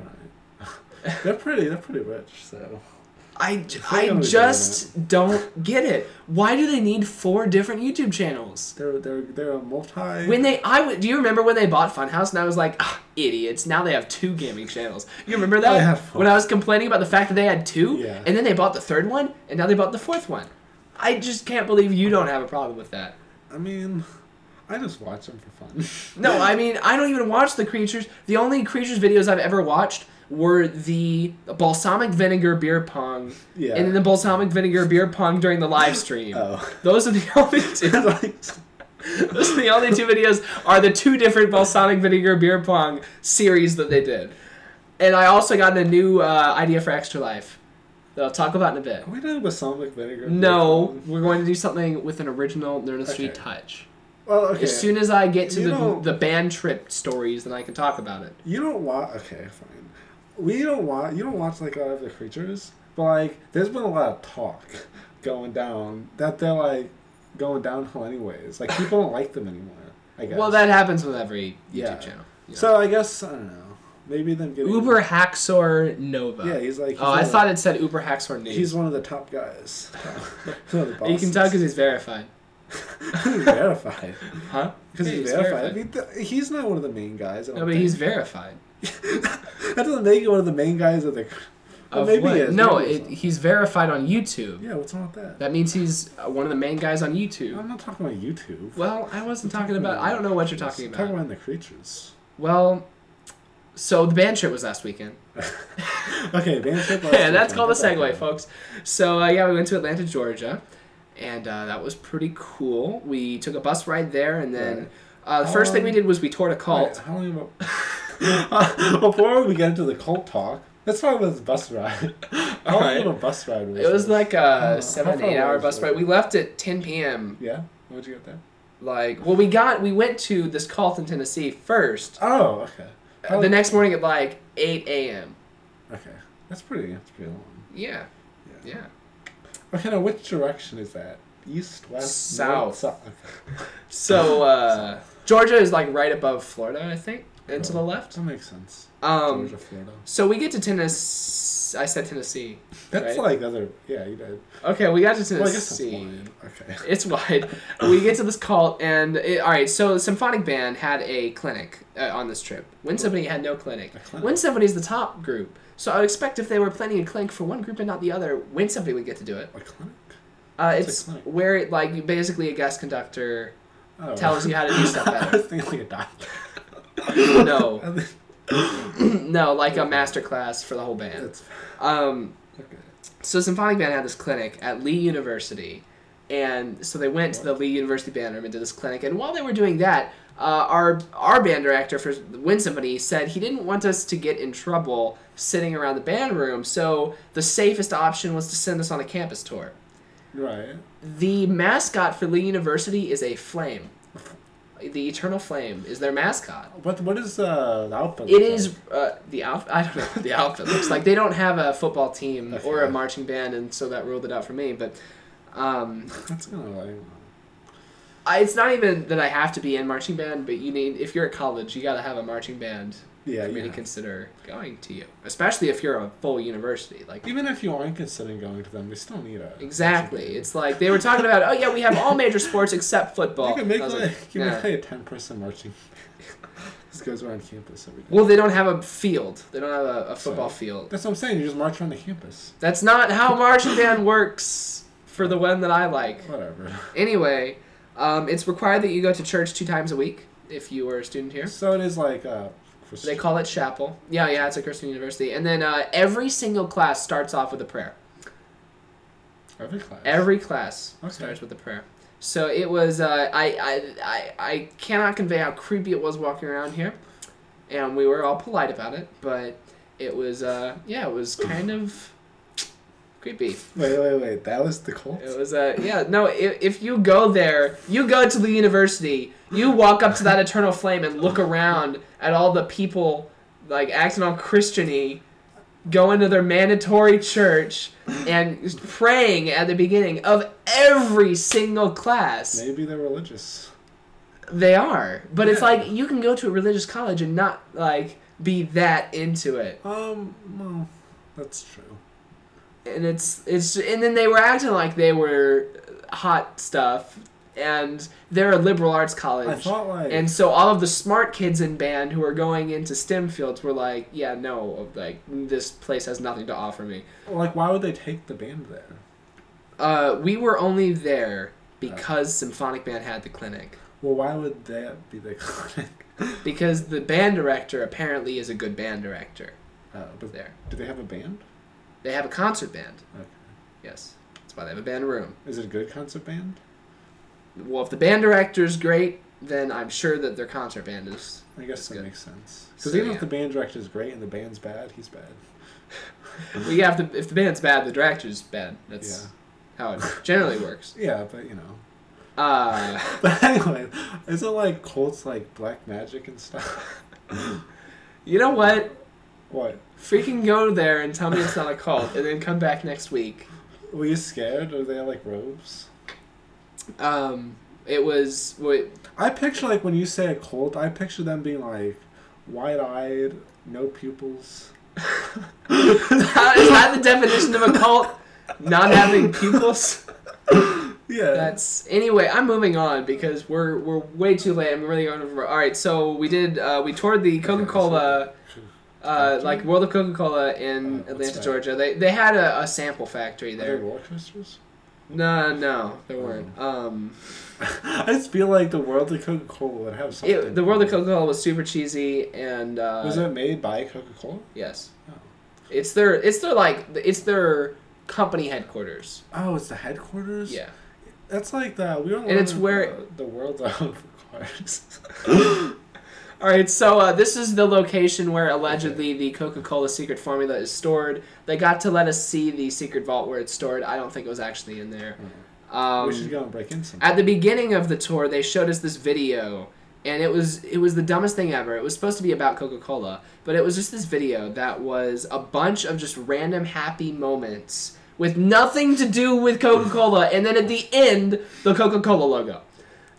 All right. They're pretty, they're pretty rich, so... I, I, I just don't get it. Why do they need four different YouTube channels? They're they're they're a multi. When they I w- do you remember when they bought Funhouse and I was like, ah, idiots. Now they have two gaming channels. You remember that? I have fun. When I was complaining about the fact that they had two, yeah. and then they bought the third one, and now they bought the fourth one. I just can't believe you don't have a problem with that. I mean, I just watch them for fun. No, I mean I don't even watch The Creatures. The only Creatures videos I've ever watched were the balsamic vinegar beer pong, yeah. and then the balsamic vinegar beer pong during the live stream. Oh. Those are the only two. Those are the only two videos. Are the two different balsamic vinegar beer pong series that they did, and I also got a new uh, idea for Extra Life that I'll talk about in a bit. Are we doing balsamic vinegar? No, beer pong? We're going to do something with an original Nerd Street okay. touch. Well, okay. As soon as I get to you the don't... the band trip stories, then I can talk about it. You don't want okay, fine. We don't watch, you don't watch, like, a lot of The Creatures, but, like, there's been a lot of talk going down that they're, like, going downhill anyways. Like, people don't like them anymore, I guess. Well, that happens with every YouTube yeah. channel. You know? So, I guess, I don't know. Maybe them getting... Uber Haxor Nova. Yeah, he's, like... He's oh, I thought the, it said Uber Haxor Nova. He's one of the top guys. the you can tell because he's verified. he's verified. Huh? Because yeah, he's, he's verified. verified. I mean, th- he's not one of the main guys. I don't no, but think. He's verified. that doesn't make it one of the main guys of the... Well, of maybe what? He is. No, maybe it, he's verified on YouTube. Yeah, what's wrong with that? That means he's one of the main guys on YouTube. I'm not talking about YouTube. Well, I wasn't talking, talking about... about I don't know what you're talking about. I'm talking about The Creatures. Well, so the band trip was last weekend. okay, band trip last weekend. Yeah, that's called a segue, folks. So, uh, yeah, we went to Atlanta, Georgia, and uh, that was pretty cool. We took a bus ride there, and then... Right. Uh, the how first long, thing we did was we toured a cult. Right, how long about... uh, before we get into the cult talk, let's talk about this bus ride. How long of a bus ride was it? It was like a uh, seven, eight hour bus ride. We left at ten p.m. Yeah? Where'd you get there? Like, well, we got, we went to this cult in Tennessee first. Oh, okay. Uh, the next morning at like eight a.m. Okay. That's pretty, that's pretty long. Yeah. Yeah. yeah. Okay, now which direction is that? East, west, south. south. so, uh, south. Georgia is like right above Florida, I think, and oh, to the left. That makes sense. Um, Georgia, Florida. So we get to Tennessee. I said Tennessee. That's right? like other. Yeah, you did. Okay, we got to Tennessee. Well, okay. It's wide. We get to this cult, and it, all right, so the symphonic band had a clinic uh, on this trip. When Symphony had no clinic. clinic. When Symphony's the top group. So I would expect if they were planning a clinic for one group and not the other, When Symphony would get to do it. A clinic? Uh, it's where it like you basically a guest conductor oh. tells you how to do stuff better. I was thinking like a doctor. no, no, like a master class for the whole band. Um, okay. So symphonic band had this clinic at Lee University, and so they went to the Lee University band room and did this clinic. And while they were doing that, uh, our our band director for When Symphony said he didn't want us to get in trouble sitting around the band room, so the safest option was to send us on a campus tour. Right. The mascot for Lee University is a flame. The Eternal Flame is their mascot. What what is uh, the outfit? It is like? uh, the outfit. I don't know what the outfit looks like. They don't have a football team okay. or a marching band, and so that ruled it out for me. But um, that's kind of lame. I, it's not even that I have to be in marching band, but you need if you're at college, you got to have a marching band. Yeah, for me yeah. to consider going to you, especially if you're a full university. Like even if you aren't considering going to them, we still need a exactly. Education. It's like they were talking about. Oh yeah, we have all major sports except football. You can make like, like you yeah. make a ten-person marching. This goes around campus every day. Well, they don't have a field. They don't have a, a football so, field. That's what I'm saying. You just march around the campus. That's not how marching band works. For the one that I like. Whatever. Anyway, um, it's required that you go to church two times a week if you are a student here. So it is like. Uh, They call it chapel. Yeah, yeah, it's at Kirsten University. And then uh, every single class starts off with a prayer. Every class? Every class okay. starts with a prayer. So it was, uh, I, I, I, I cannot convey how creepy it was walking around here. And we were all polite about it. But it was, uh, yeah, it was kind of creepy. Wait, wait, wait. That was the cult? It was, uh, yeah. No, if, if you go there, you go to the university... You walk up to that Eternal Flame and look around at all the people, like, acting all Christian-y, going to their mandatory church, and praying at the beginning of every single class. Maybe they're religious. They are. But yeah. It's like, you can go to a religious college and not, like, be that into it. Um, well, that's true. And it's, it's, and then they were acting like they were hot stuff. And they're a liberal arts college. I thought, like... And so all of the smart kids in band who are going into STEM fields were like, yeah, no, like, this place has nothing to offer me. Like, why would they take the band there? Uh, we were only there because oh. Symphonic Band had the clinic. Well, why would that be the clinic? Because the band director apparently is a good band director. Oh, but there. Do they have a band? They have a concert band. Okay. Yes. That's why they have a band room. Is it a good concert band? Well, if the band director's great, then I'm sure that their concert band is I guess is that good. Makes sense. Because so, even yeah. if the band director's great and the band's bad, he's bad. Well, yeah, if the, if the band's bad, the director's bad. That's yeah. how it generally works. Yeah, but, you know. Uh, but anyway, isn't, like, cults like black magic and stuff? You know what? What? Freaking go there and tell me it's not a cult, and then come back next week. Were you scared? Or they have, like, robes? Um, it was... Wait. I picture, like, when you say a cult, I picture them being, like, wide-eyed, no pupils. Is that the definition of a cult? Not having pupils? Yeah. That's... Anyway, I'm moving on, because we're we're way too late. I'm really going over... Alright, so we did... Uh, we toured the Coca-Cola... Uh, like, World of Coca-Cola in uh, Atlanta, Georgia. They they had a, a sample factory there. Are there roller coasters? No, no, there weren't. Um, I just feel like the World of Coca-Cola would have something. It, the World of Coca-Cola was super cheesy, and uh, was it made by Coca-Cola? Yes. Oh. It's their, it's their like, it's their company headquarters. Oh, it's the headquarters. Yeah. That's like the we don't. And it's where the, the World of cars. All right, so uh, this is the location where allegedly okay. the Coca-Cola secret formula is stored. They got to let us see the secret vault where it's stored. I don't think it was actually in there. Mm-hmm. Um, we should go and break in sometime. At the beginning of the tour, they showed us this video, and it was it was the dumbest thing ever. It was supposed to be about Coca-Cola, but it was just this video that was a bunch of just random happy moments with nothing to do with Coca-Cola, and then at the end, the Coca-Cola logo.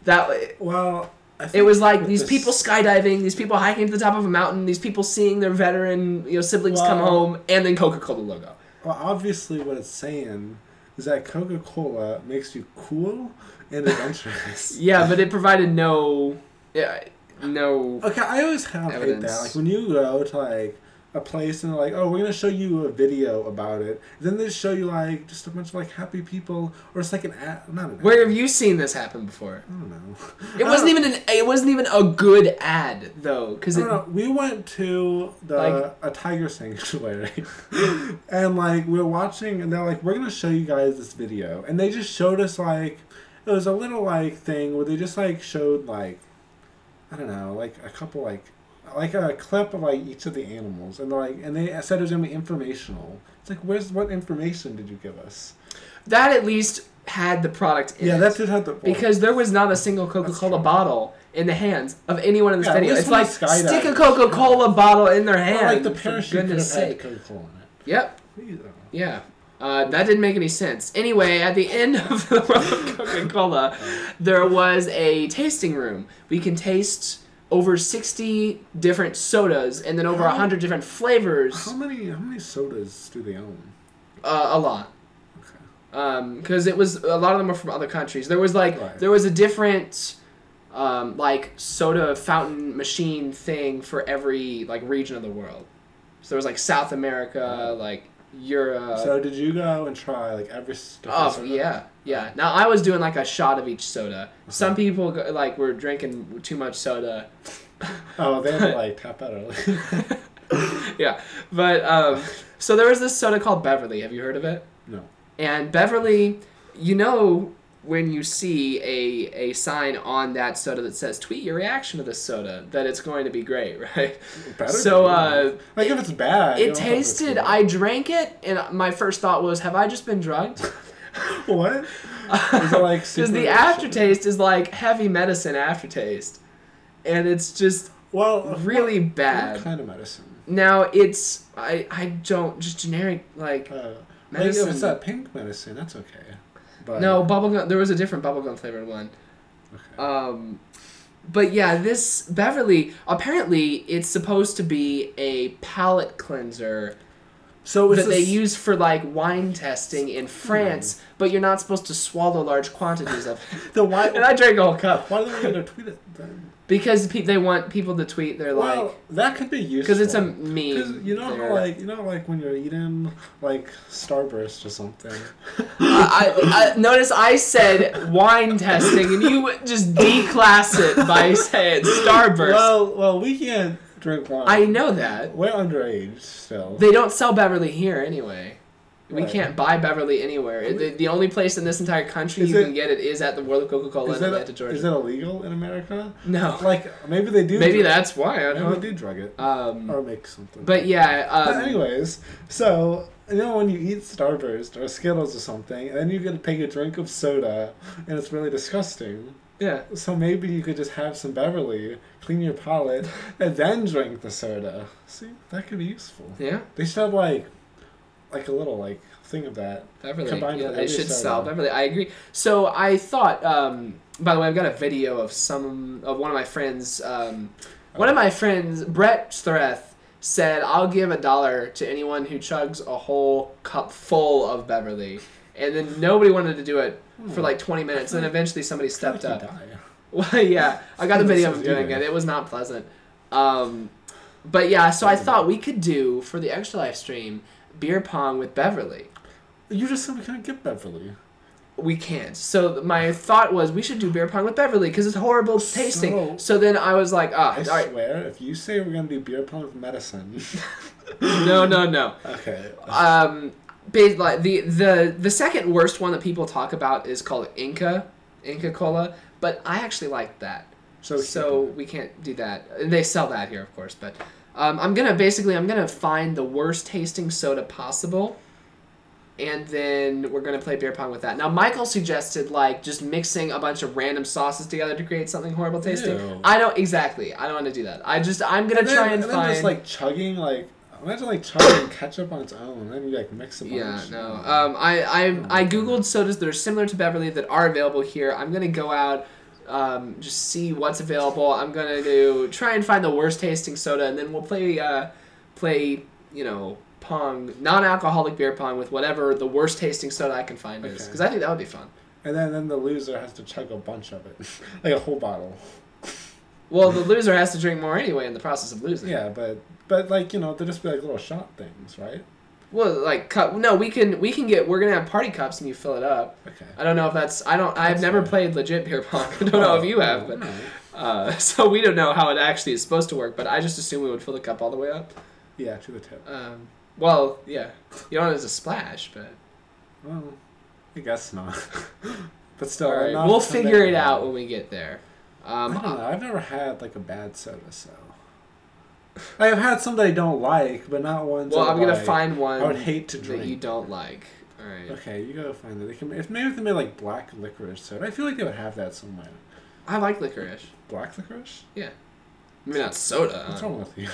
That well. It was like these this... people skydiving, these people hiking to the top of a mountain, these people seeing their veteran you know, siblings well, come home, and then Coca-Cola logo. Well, obviously what it's saying is that Coca-Cola makes you cool and adventurous. Yeah, but it provided no... Yeah, no Okay, I always have hate that. Like, when you go to, like, a place and they're like, oh, we're going to show you a video about it. Then they show you, like, just a bunch of, like, happy people. Or it's like an ad. Not an ad. Where have you seen this happen before? I don't know. It I wasn't even an, it wasn't even a good ad, though. Cause I don't it, know. We went to the like, a tiger sanctuary. And, like, we were watching and they're like, we're going to show you guys this video. And they just showed us, like, it was a little, like, thing where they just, like, showed, like, I don't know, like, a couple, like, like a clip of like each of the animals, and like, and they said it was gonna be informational. It's like, where's what information did you give us? That at least had the product in yeah, it. Yeah, that did have the point. Because there was not a single Coca-Cola bottle in the hands of anyone in the yeah, stadium. It's like, stick a Coca-Cola bottle in their hand. Or like the parachute could have had Coca-Cola in it. Yep. Yeah. Uh, that didn't make any sense. Anyway, at the end of the World of Coca-Cola, there was a tasting room. We can taste over sixty different sodas and then over one hundred different flavors. How many How many sodas do they own? Uh, a lot. Okay. Because um, it was a lot of them were from other countries. There was like right. there was a different um, like soda fountain machine thing for every like region of the world. So there was like South America, like. Europe. So did you go and try like every stuff? Oh yeah, yeah. Now I was doing like a shot of each soda. Okay. Some people like were drinking too much soda. Oh, they had to like tap out early. Yeah, but um, so there was this soda called Beverly. Have you heard of it? No. And Beverly, you know, when you see a a sign on that soda that says tweet your reaction to this soda, that it's going to be great, right? Better so uh, like if it's bad, it tasted. I drank it, and my first thought was, have I just been drugged? What? Is it like because the aftertaste is like heavy medicine aftertaste, and it's just well really what, bad. What kind of medicine? Now it's I I don't just generic like uh, medicine. Like if it's that pink medicine, that's okay. But no, bubblegum. There was a different bubblegum flavored one. Okay. Um, but yeah, this Beverly, apparently it's supposed to be a palate cleanser so that they use for like wine testing in France, hmm. but you're not supposed to swallow large quantities of it. The wine, and I drank a whole cup. Why do they want to tweet it then? Because pe- they want people to tweet. They're well, like, that could be useful. Because it's a meme. You know, how, like you know, like when you're eating like Starburst or something. uh, I, I notice I said wine testing, and you just declass it by saying Starburst. Well, well, we can't drink wine. I know that. We're underage still. So. They don't sell Beverly here anyway. We right. can't buy Beverly anywhere. We, the, the only place in this entire country you it, can get it is at the World of Coca-Cola in Atlanta, Georgia. Is it illegal in America? No. Like, maybe they do. Maybe that's why. I don't maybe know. They do drug it. Um, or make something. But yeah. Um, but anyways, so, you know when you eat Starburst or Skittles or something, and then you can take a drink of soda, and it's really disgusting. Yeah. So maybe you could just have some Beverly, clean your palate, and then drink the soda. See? That could be useful. Yeah. They should have, like... like a little like thing of that. Beverly, combined yeah, with they should soda. Sell Beverly. I agree. So I thought. Um, by the way, I've got a video of some of one of my friends. Um, oh. One of my friends, Brett Strath, said, "I'll give a dollar to anyone who chugs a whole cup full of Beverly," and then nobody wanted to do it Ooh. for like twenty minutes. And then eventually somebody stepped up. Die. Well, yeah, I got the video of him doing it. It was not pleasant. Um, but yeah, so I thought we could do for the extra live stream. Beer pong with Beverly. You just said we couldn't get Beverly. We can't. So my thought was we should do beer pong with Beverly because it's horrible tasting. So, so then I was like, ah. Oh, I swear, right. if you say we're gonna do beer pong with medicine. no, no, no. Okay. Um, the the the second worst one that people talk about is called Inca, Inca Cola. But I actually like that. So so we can't do that. And they sell that here, of course, but. Um, I'm gonna basically I'm gonna find the worst tasting soda possible, and then we're gonna play beer pong with that. Now Michael suggested like just mixing a bunch of random sauces together to create something horrible tasting. Ew. I don't exactly. I don't want to do that. I just I'm gonna and then, try and, and then find. Just like chugging like imagine like chugging ketchup on its own. Then you like mix a bunch. Yeah no. Um I I oh I googled sodas that are similar to Beverly that are available here. I'm gonna go out. Um, just see what's available. I'm gonna do try and find the worst tasting soda, and then we'll play uh, play you know pong, non-alcoholic beer pong with whatever the worst tasting soda I can find okay. is, because I think that would be fun. And then, then the loser has to chug a bunch of it, like a whole bottle. Well, the loser has to drink more anyway in the process of losing. Yeah, but but like you know they'll just be like little shot things, right? Well, like cup. No, we can we can get. We're gonna have party cups, and you fill it up. Okay. I don't know if that's. I don't. I've that's never right. played legit beer pong. I don't oh, know if you have, but uh, so we don't know how it actually is supposed to work. But I just assume we would fill the cup all the way up. Yeah, to the tip. Um. Well, yeah. You don't know as a splash, but. Well, I guess not. But still, all right. We'll figure it out when we get there. Um, I don't know. I've never had like a bad soda, so. I have had some that I don't like, but not ones. Well, I'm like, gonna find one. I would hate to drink that you don't like. All right. Okay, you gotta find it. They can, if maybe if they made like black licorice soda, I feel like they would have that somewhere. I like licorice. Black licorice? Yeah. Maybe not soda. What's wrong with you?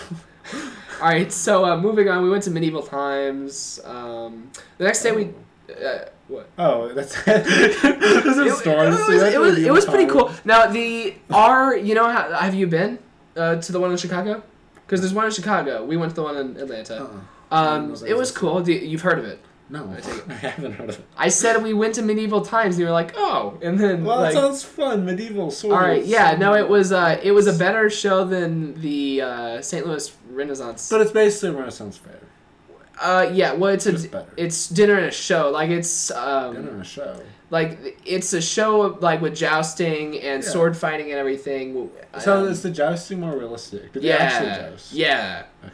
All right, so uh, moving on, we went to Medieval Times. Um, the next day oh. we. Uh, what? Oh, that's it. This is it, storm, it was, so that's it was, it was pretty cool. Now, the R, you know, how, have you been uh, to the one in Chicago? Because there's one in Chicago. We went to the one in Atlanta. Uh-uh. Um, it was cool. Do, you've heard of it? No, I, take, I haven't heard of it. I said we went to Medieval Times, and you were like, oh, and then well, like, that sounds fun, medieval swords. All right, yeah, no, it was uh, it was a better show than the uh, Saint Louis Renaissance. But it's basically Renaissance fair. Uh, yeah, well, it's a, better. It's dinner and a show. Like, it's, um... Dinner and a show. Like, it's a show, of, like, with jousting and yeah. sword fighting and everything. So, um, is the jousting more realistic? Did yeah, they actually joust? Yeah. Okay.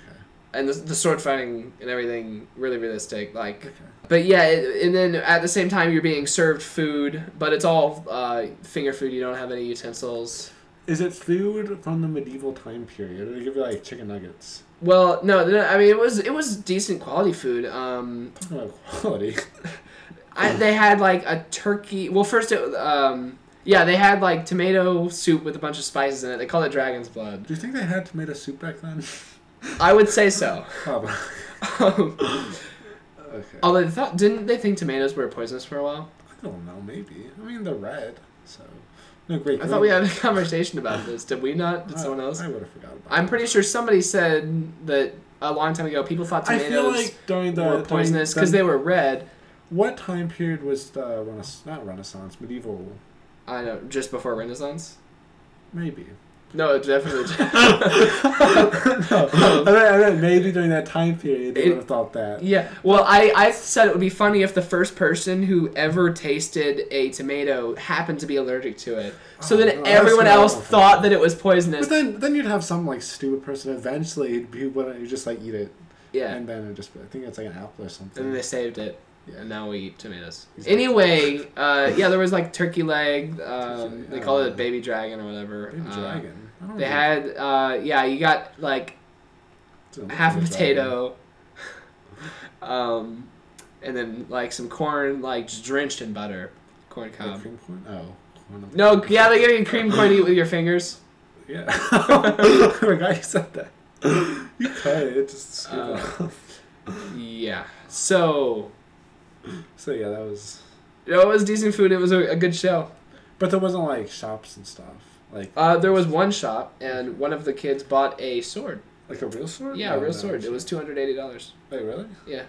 And the, the sword fighting and everything, really realistic. Like, okay. But, yeah, it, and then at the same time, you're being served food, but it's all uh, finger food. You don't have any utensils. Is it food from the medieval time period? Or did they give you, like, chicken nuggets? Well, no, no, I mean it was it was decent quality food. Um, oh, quality. I, they had like a turkey. Well, first, it, um, yeah, they had like tomato soup with a bunch of spices in it. They called it dragon's blood. Do you think they had tomato soup back then? I would say so. Probably. um, okay. Although they thought, didn't they think tomatoes were poisonous for a while? I don't know. Maybe. I mean, they're red, so. No, great. I thought we had a conversation about this. Did we not? Did uh, someone else? I would have forgot about it. I'm pretty sure somebody said that a long time ago people thought tomatoes I feel like during the, were poisonous because they were red. What time period was the Renaissance? Not Renaissance, medieval. I know, just before Renaissance? Maybe. No, definitely. no, um, I, mean, I mean, maybe during that time period they it, would have thought that. Yeah, well, I, I said it would be funny if the first person who ever tasted a tomato happened to be allergic to it, so oh, that no, everyone else thought that it was poisonous. But then, then you'd have some like stupid person eventually who wouldn't just like eat it. Yeah. And then it just I think it's like an apple or something. And then they saved it. Yeah. And now we eat tomatoes. Exactly. Anyway, uh, yeah, there was like turkey leg. Um, they call it baby dragon or whatever. Baby uh, dragon. They had, uh, yeah, you got, like, half a potato, um, and then, like, some corn, like, just drenched in butter. Corn cob. Like cream corn? Oh. Corn no, corn. Yeah, they're getting cream corn to eat with your fingers. Yeah. I forgot you said that. You cut it, it just uh, yeah. So. So, yeah, that was. You know, it was decent food. It was a, a good show. But there wasn't, like, shops and stuff. Like, uh, there was one shop, and one of the kids bought a sword. Like a real sword? Yeah, a real sword. It was two hundred eighty dollars. Wait, really? Yeah.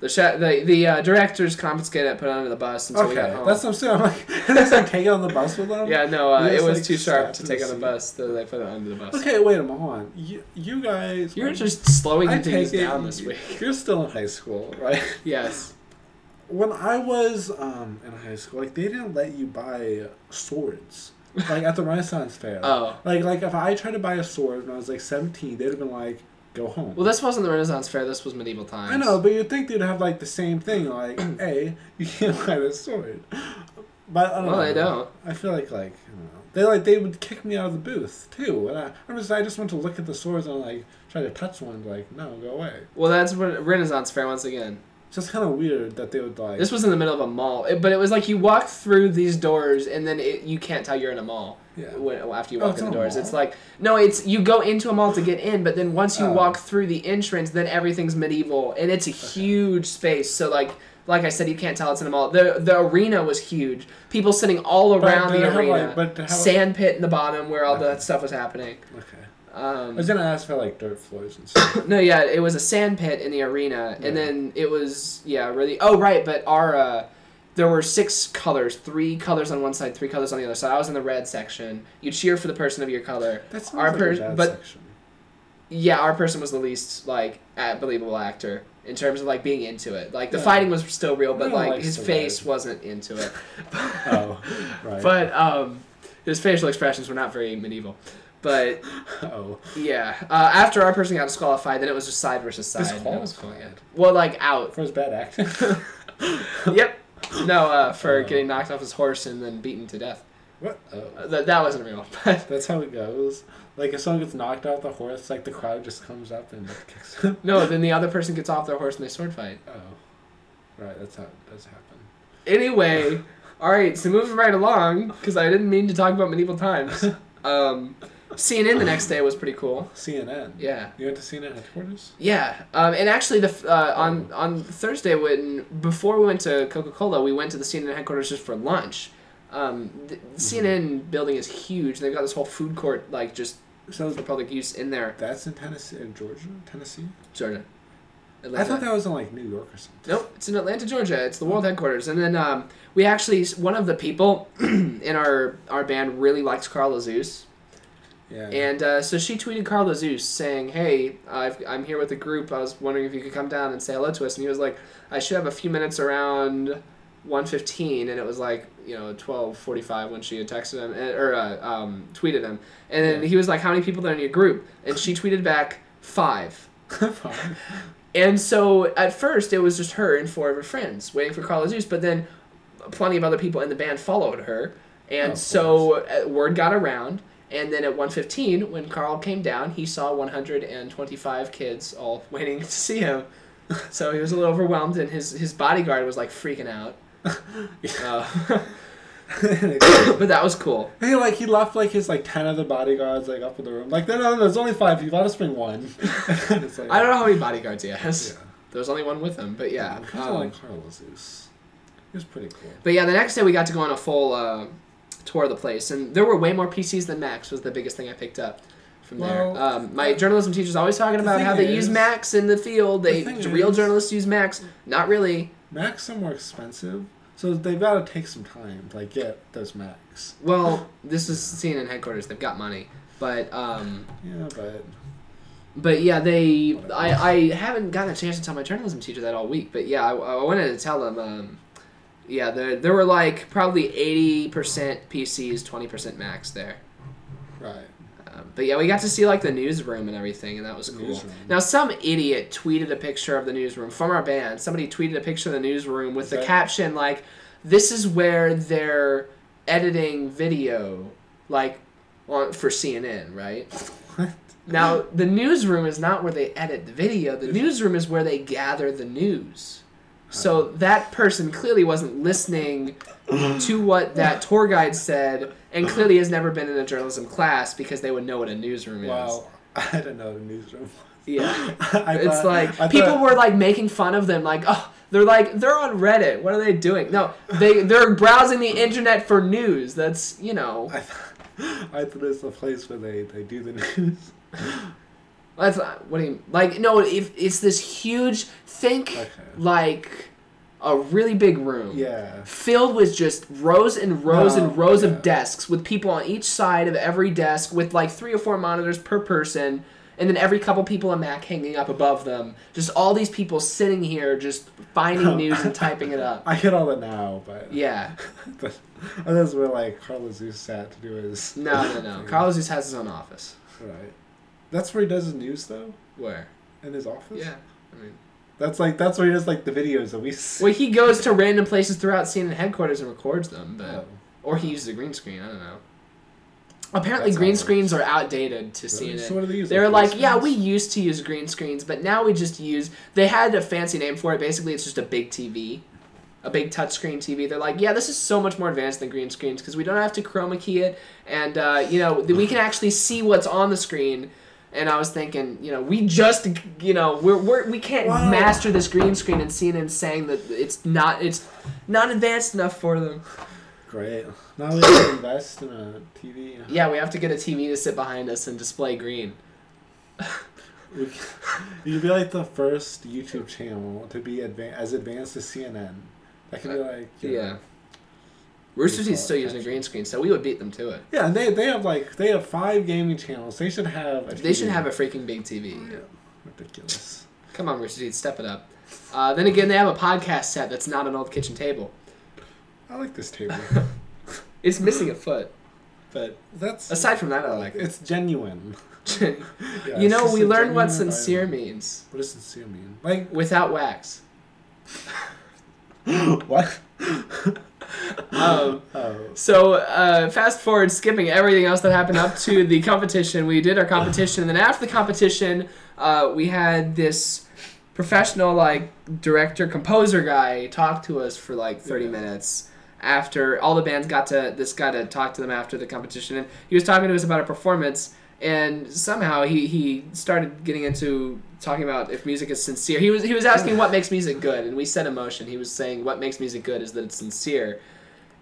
The sh- the, the uh, directors confiscated it, put it under the bus, and so okay. we got home. That's what I'm saying. I'm like, did they like, take it on the bus with them? Yeah, no, uh, it was like, too sharp to take on the bus, so they put it under the bus. Okay, wait a minute, hold on. You, you guys... You're just slowing things down this week. You're still in high school, right? Yes. When I was um, in high school, like they didn't let you buy swords. Like, at the Renaissance Fair. Oh. Like, like if I tried to buy a sword when I was, like, seventeen, they'd have been like, go home. Well, this wasn't the Renaissance Fair. This was Medieval Times. I know, but you'd think they'd have, like, the same thing. Like, hey, you can't buy this sword. But, I don't well, know. Well, they don't. I feel like, like, I don't know. They, like, they would kick me out of the booth, too. And I, I, just, I just went to look at the swords and, like, try to touch one. Like, no, go away. Well, that's Renaissance Fair once again. So it's kind of weird that they would like... This was in the middle of a mall. It, but it was like you walk through these doors and then it, you can't tell you're in a mall yeah. when, after you walk oh, in the doors. It's like... No, it's you go into a mall to get in, but then once you oh. walk through the entrance, then everything's medieval. And it's a okay. huge space. So like like I said, you can't tell it's in a mall. The the arena was huge. People sitting all around the arena. Like, but sand pit in the bottom where all okay. that stuff was happening. Okay. Um, I was going to ask for, like, dirt floors and stuff. No, yeah, it was a sand pit in the arena, yeah. and then it was, yeah, really... Oh, right, but our, uh, there were six colors, three colors on one side, three colors on the other side. I was in the red section. You cheer for the person of your color. That's our like per- a bad but, section. Yeah, our person was the least, like, believable actor in terms of, like, being into it. Like, the yeah. fighting was still real, but, like, his face red. Wasn't into it. Oh, right. But um, his facial expressions were not very medieval. But, oh. yeah. Uh, after our person got disqualified, then it was just side versus side. Disqualified? Well, like, out. For his bad acting? Yep. No, uh, for uh, getting knocked off his horse and then beaten to death. What? Oh. That, that wasn't real. But that's how it goes. Like, if someone gets knocked off the horse, like, the crowd just comes up and kicks him. No, then the other person gets off their horse and they sword fight. Oh. Right, that's how it does happen. Anyway, all right, so moving right along, because I didn't mean to talk about Medieval Times. Um, C N N the next day was pretty cool. C N N? Yeah. You went to C N N headquarters? Yeah. Um, and actually, the uh, on, on Thursday, when before we went to Coca-Cola, we went to the C N N headquarters just for lunch. Um, the mm-hmm. C N N building is huge. They've got this whole food court, like, just so for public use in there. That's in Tennessee, in Georgia? Tennessee? Georgia. Atlanta. I thought that was in, like, New York or something. Nope, it's in Atlanta, Georgia. It's the world headquarters. And then um, we actually, one of the people in our, our band really likes Carl Azuz. Yeah. And uh, so she tweeted Carl Azuz saying, hey, I've, I'm here with a group. I was wondering if you could come down and say hello to us. And he was like, I should have a few minutes around one fifteen, and it was like, you know, twelve forty-five when she had texted him, or uh, um, tweeted him. And then yeah. he was like, how many people are in your group? And she tweeted back, five. Five. And so, at first, it was just her and four of her friends waiting for Carl Azuz, but then plenty of other people in the band followed her, and oh, so word got around, and then at one fifteen, when Carl came down, he saw one hundred twenty-five kids all waiting to see him, so he was a little overwhelmed, and his, his bodyguard was, like, freaking out. uh, but that was cool. Hey, like, he left, like, his, like, ten other bodyguards, like, up in the room. Like, no, no, there's only five people. I'll just bring one. It's like, I don't know how many bodyguards he has. Yeah. There was only one with him, but yeah. yeah I um, like Carl Azuz. It was pretty cool. But yeah, the next day we got to go on a full uh, tour of the place, and there were way more P Cs than Macs was the biggest thing I picked up from well, there. Um, my journalism teacher's always talking about the how they is, use Macs in the field. They the Real is, journalists use Macs. Not really. Macs are more expensive. So they've got to take some time to, like, get those Macs. Well, this is C N N headquarters. They've got money. But, um... yeah, but... But, yeah, they... I, I haven't gotten a chance to tell my journalism teacher that all week. But, yeah, I, I wanted to tell them, um... yeah, there, there were, like, probably eighty percent P Cs, twenty percent Macs there. Right. Um, but, yeah, we got to see, like, the newsroom and everything, and that was cool. Newsroom. Now, some idiot tweeted a picture of the newsroom from our band. Somebody tweeted a picture of the newsroom with is the that... caption, like, this is where they're editing video, like, on, for C N N, right? What? Now, the newsroom is not where they edit the video. The newsroom is where they gather the news. So that person clearly wasn't listening to what that tour guide said, and clearly has never been in a journalism class because they would know what a newsroom wow. is. Wow, I didn't know what a newsroom was. Yeah, I it's thought, like I people thought... were like making fun of them, like, oh, they're like they're on Reddit. What are they doing? No, they they're browsing the internet for news. That's you know. I thought, I thought it's the place where they, they do the news. That's not, what do you like? No, if it's this huge, think okay. like a really big room, yeah, filled with just rows and rows no, and rows yeah. of desks with people on each side of every desk with like three or four monitors per person, and then every couple people a Mac hanging up above them. Just all these people sitting here, just finding oh. news and typing it up. I get all that now, but yeah, but that's where like Carl Azuz sat to do his. No, no, no. Thing. Carl Azuz has his own office. Right. That's where he does his news, though? Where? In his office? Yeah. I mean... That's like that's where he does, like, the videos that we see. Well, he goes to random places throughout C N N headquarters and records them, but... Oh. Or he uses a green screen. I don't know. Apparently, that's green screens are outdated to really? C N N. So what do they use? They're like, like yeah, we used to use green screens, but now we just use... They had a fancy name for it. Basically, it's just a big T V. A big touchscreen T V. They're like, yeah, this is so much more advanced than green screens because we don't have to chroma key it, and, uh, you know, we can actually see what's on the screen... And I was thinking, you know, we just, you know, we're, we're we can't wow. master this green screen, and C N N saying that it's not it's not advanced enough for them. Great. Now we have to invest in a T V. Yeah, we have to get a T V to sit behind us and display green. We, you'd be like the first YouTube channel to be adva- as advanced as C N N. That could be like yeah. Know, Rooster Teeth is still using a green screen, so we would beat them to it. Yeah, and they they have like they have five gaming channels. They should have a T V. They should have a freaking big T V. Yeah. Ridiculous. Come on, Rooster Teeth, step it up. Uh, then again, they have a podcast set that's not an old kitchen table. I like this table. It's missing a foot, but that's aside from that, I like it. It's genuine. yeah, you know, we learned what sincere item. means. What does sincere mean? Like without wax. What? um, oh. So, uh, fast forward, skipping everything else that happened up to the competition. We did our competition, and then after the competition, uh, we had this professional, like, director, composer guy talked to us for, like, thirty yeah. minutes after all the bands got to, this guy to talk to them after the competition. And he was talking to us about a performance, and somehow he, he started getting into talking about if music is sincere. He was, he was asking what makes music good, and we said emotion. He was saying what makes music good is that it's sincere.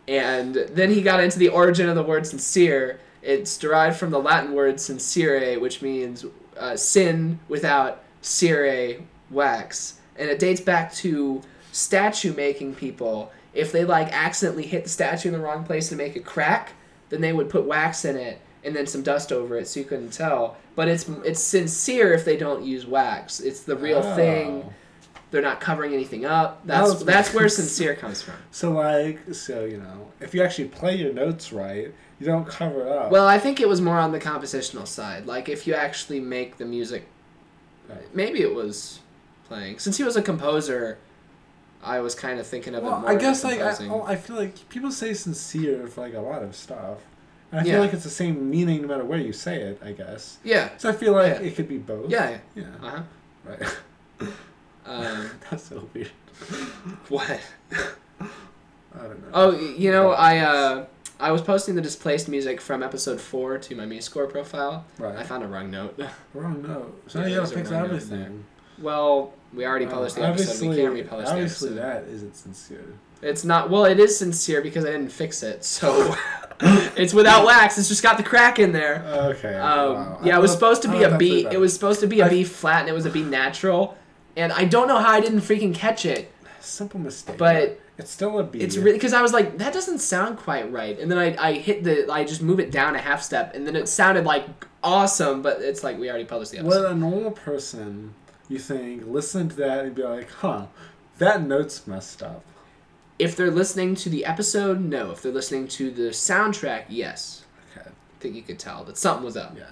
And then he got into the origin of the word sincere. It's derived from the Latin word sincere, which means uh, sin without cere, wax. And it dates back to statue-making people. If they, like, accidentally hit the statue in the wrong place and make it crack, then they would put wax in it and then some dust over it so you couldn't tell. But it's it's sincere if they don't use wax. It's the real oh. thing. They're not covering anything up. That's that that's where sincere comes from. So, like, so, you know, if you actually play your notes right, you don't cover it up. Well, I think it was more on the compositional side. Like, if you actually make the music... Right. Maybe it was... Playing. Since he was a composer, I was kind of thinking of well, it more. I guess like I, oh, I feel like people say sincere for like a lot of stuff, and I yeah. feel like it's the same meaning no matter where you say it. I guess. Yeah. So I feel like yeah. it could be both. Yeah. Yeah. yeah. Uh huh. Right. Um, That's so weird. What? I don't know. Oh, you know, I uh, I was posting the Displaced music from episode four to my MuseScore profile. Right. I found a wrong note. Wrong note. So now you gotta fix everything. Well. We already published um, the episode. We can't republish the episode. Obviously, that isn't sincere. It's not. Well, it is sincere because I didn't fix it. So it's without wax. It's just got the crack in there. Okay. Um, wow. Yeah, it was supposed to be a B. It was supposed to be a B flat, and it was a B natural. And I don't know how I didn't freaking catch it. Simple mistake. But it's still a B. It's really because I was like, that doesn't sound quite right. And then I I hit the I just move it down a half step, and then it sounded like awesome. But it's like we already published the episode. Well, a normal person. You think, listen to that and be like, huh, that note's messed up. If they're listening to the episode, no. If they're listening to the soundtrack, yes. Okay. I think you could tell that something was up. Yeah.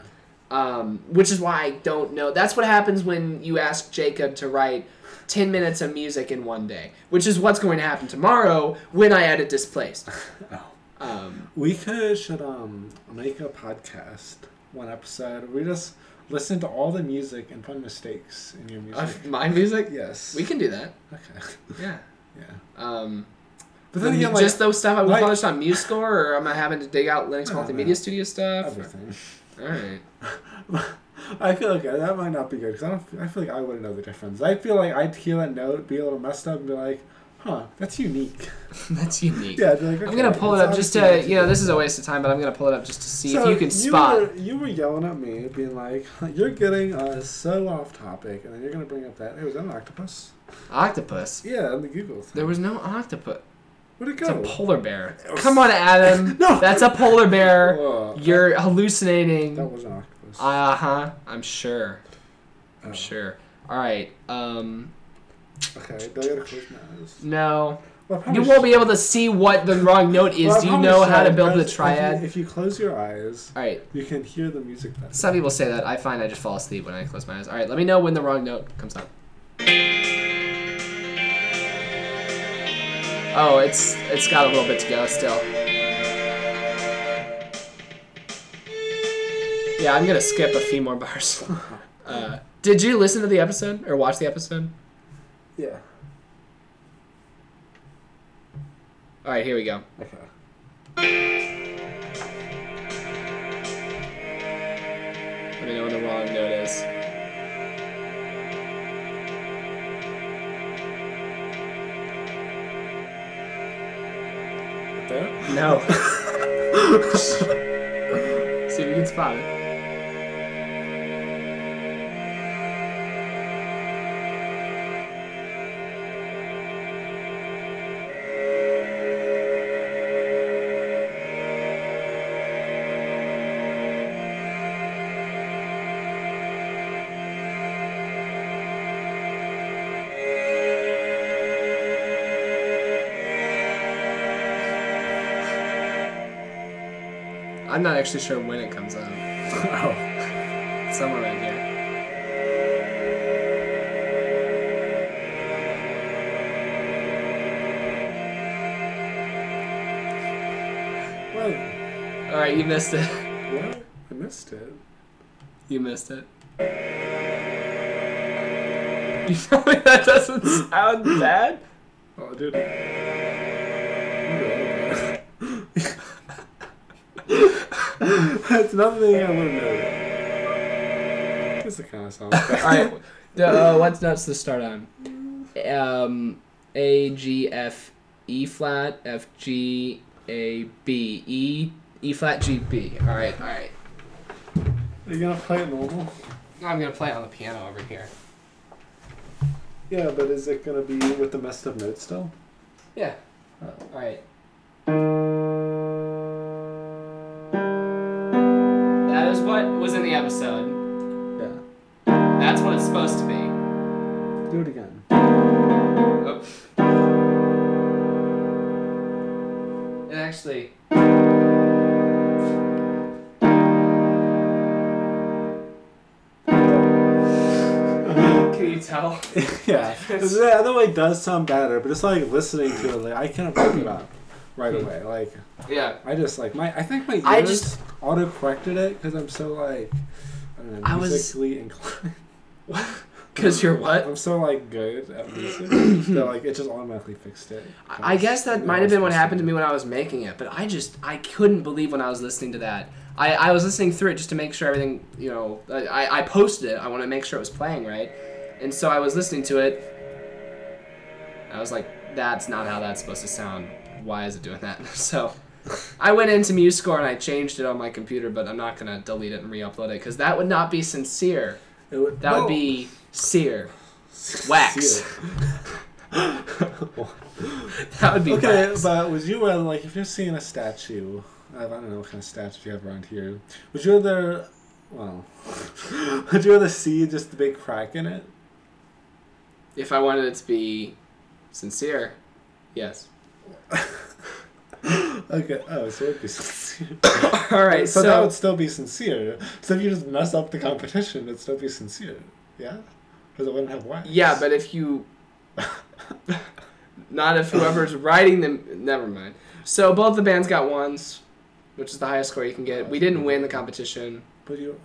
Um, which is why I don't know. That's what happens when you ask Jacob to write ten minutes of music in one day, which is what's going to happen tomorrow when I edit Displaced. oh. um, we could should um, make a podcast, one episode. We just... Listen to all the music and find mistakes in your music. Uh, my music? Yes. We can do that. Okay. Yeah. Yeah. Um, but then again, like, just those stuff I would like, publish on MuseScore, or am I having to dig out Linux Multimedia Studio stuff? Everything. All right. I feel like that might not be good because I don't. I feel like I wouldn't know the difference. I feel like I'd hear that note, be a little messed up, and be like, "Huh, that's unique." That's unique. Yeah. Like, okay, I'm gonna pull it up just to. You know, this is a waste of time, but I'm gonna pull it up just to see so if you can you spot. Were, you were yelling at me, being like, "You're getting uh, so off topic," and then you're gonna bring up that. Hey, was that an octopus? Octopus. Yeah, on the Google thing. There was no octopus. Where'd it go? It's a polar bear. Come on, Adam. No. That's a polar bear. Uh, you're hallucinating. That was an octopus. Uh huh. I'm sure. I'm oh. sure. All right. Um. Okay, do I gotta close my eyes? No. Well, you won't should. be able to see what the wrong note is. Well, do you know how to build the triad? If you, if you close your eyes, all right. you can hear the music better. Some people say that. I find I just fall asleep when I close my eyes. All right, let me know when the wrong note comes up. Oh, it's it's got a little bit to go still. Yeah, I'm gonna skip a few more bars. uh, did you listen to the episode or watch the episode? Yeah. All right, here we go. Okay. Let me know when the wrong note is. Right there? No. See if you can spot it. I'm not actually sure when it comes out. Oh. Somewhere right here. Whoa. All right, you missed it. What? I missed it. You missed it. Can you tell me that doesn't sound bad? Oh, dude. That's nothing I would have known. It's the kind of song. Alright, uh, what's nuts to start on? Um, A, G, F, E flat, F, G, A, B, E, E flat, G, B. Alright, alright. Are you gonna play it normal? No, I'm gonna play it on the piano over here. Yeah, but is it gonna be with the messed up notes still? Yeah. Oh. Alright. That is what was in the episode. Yeah. That's what it's supposed to be. Do it again. Oops. It actually... tell. Yeah. The other way does sound better, but it's like listening to it, like I can't pick it up right away. Like, yeah. I just like my I think my ears I just auto corrected it because I'm so like I don't know, musically I was, inclined. What? Because you're what? I'm so like good at music that like it just automatically fixed it. I, I guess that might have been what happened to me when I was making it, but I just I couldn't believe when I was listening to that. I, I was listening through it just to make sure everything, you know, I, I posted it. I want to make sure it was playing right. And so I was listening to it, I was like, that's not how that's supposed to sound. Why is it doing that? So I went into MuseScore and I changed it on my computer, but I'm not going to delete it and re-upload it, because that would not be sincere. It would, that no. would be sear. Wax. That would be okay, wax. But would you rather, like, if you're seeing a statue, I don't know what kind of statues you have around here, would you rather, well, would you rather see just the big crack in it? If I wanted it to be sincere, yes. Okay. Oh, so it would be sincere. All right. So, so that would still be sincere. So if you just mess up the competition, it'd still be sincere. Yeah? Because it wouldn't have wax. Yeah, but if you... Not if whoever's writing them... Never mind. So both the bands got ones, which is the highest score you can get. We didn't win the competition. But you...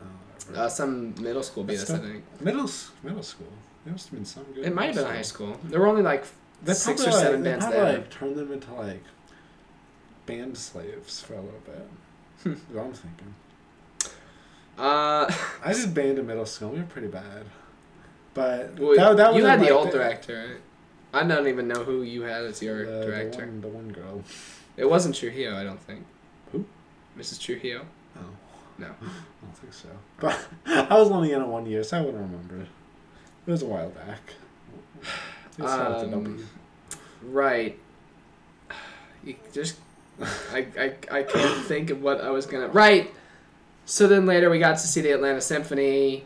Oh, uh, some middle school beat us, I think. Middle, middle school? It must have been some good. It might have been high school. There were only like they six probably, or seven like, bands they there. They like turned them into like band slaves for a little bit. That's what I'm thinking. Uh, I did band in middle school. We were pretty bad. But well, that, that you was had the old thing. Director, right? I don't even know who you had as your the, director. The one, the one girl. It wasn't Trujillo, I don't think. Who? Missus Trujillo. Oh. No. I don't think so. But I was only in it one year, so I wouldn't remember. It was a while back. Um, right. You just, I, I, I can't think of what I was gonna. Right. So then later we got to see the Atlanta Symphony.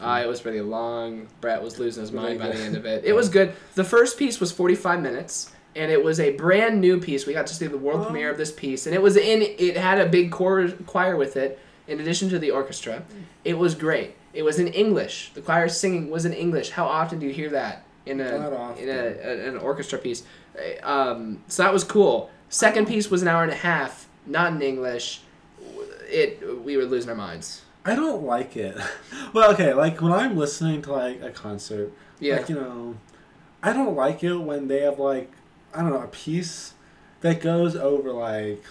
Uh, it was really long. Brett was losing his mind by the end of it. It was good. The first piece was forty-five minutes, and it was a brand new piece. We got to see the world um, premiere of this piece, and it was in. It had a big choir, choir with it, in addition to the orchestra. It was great. It was in English. The choir singing was in English. How often do you hear that in a in a, a an orchestra piece? Um, so that was cool. Second piece was an hour and a half, not in English. It we were losing our minds. I don't like it. Well, okay, like when I'm listening to like a concert, yeah, like, you know, I don't like it when they have like I don't know a piece that goes over like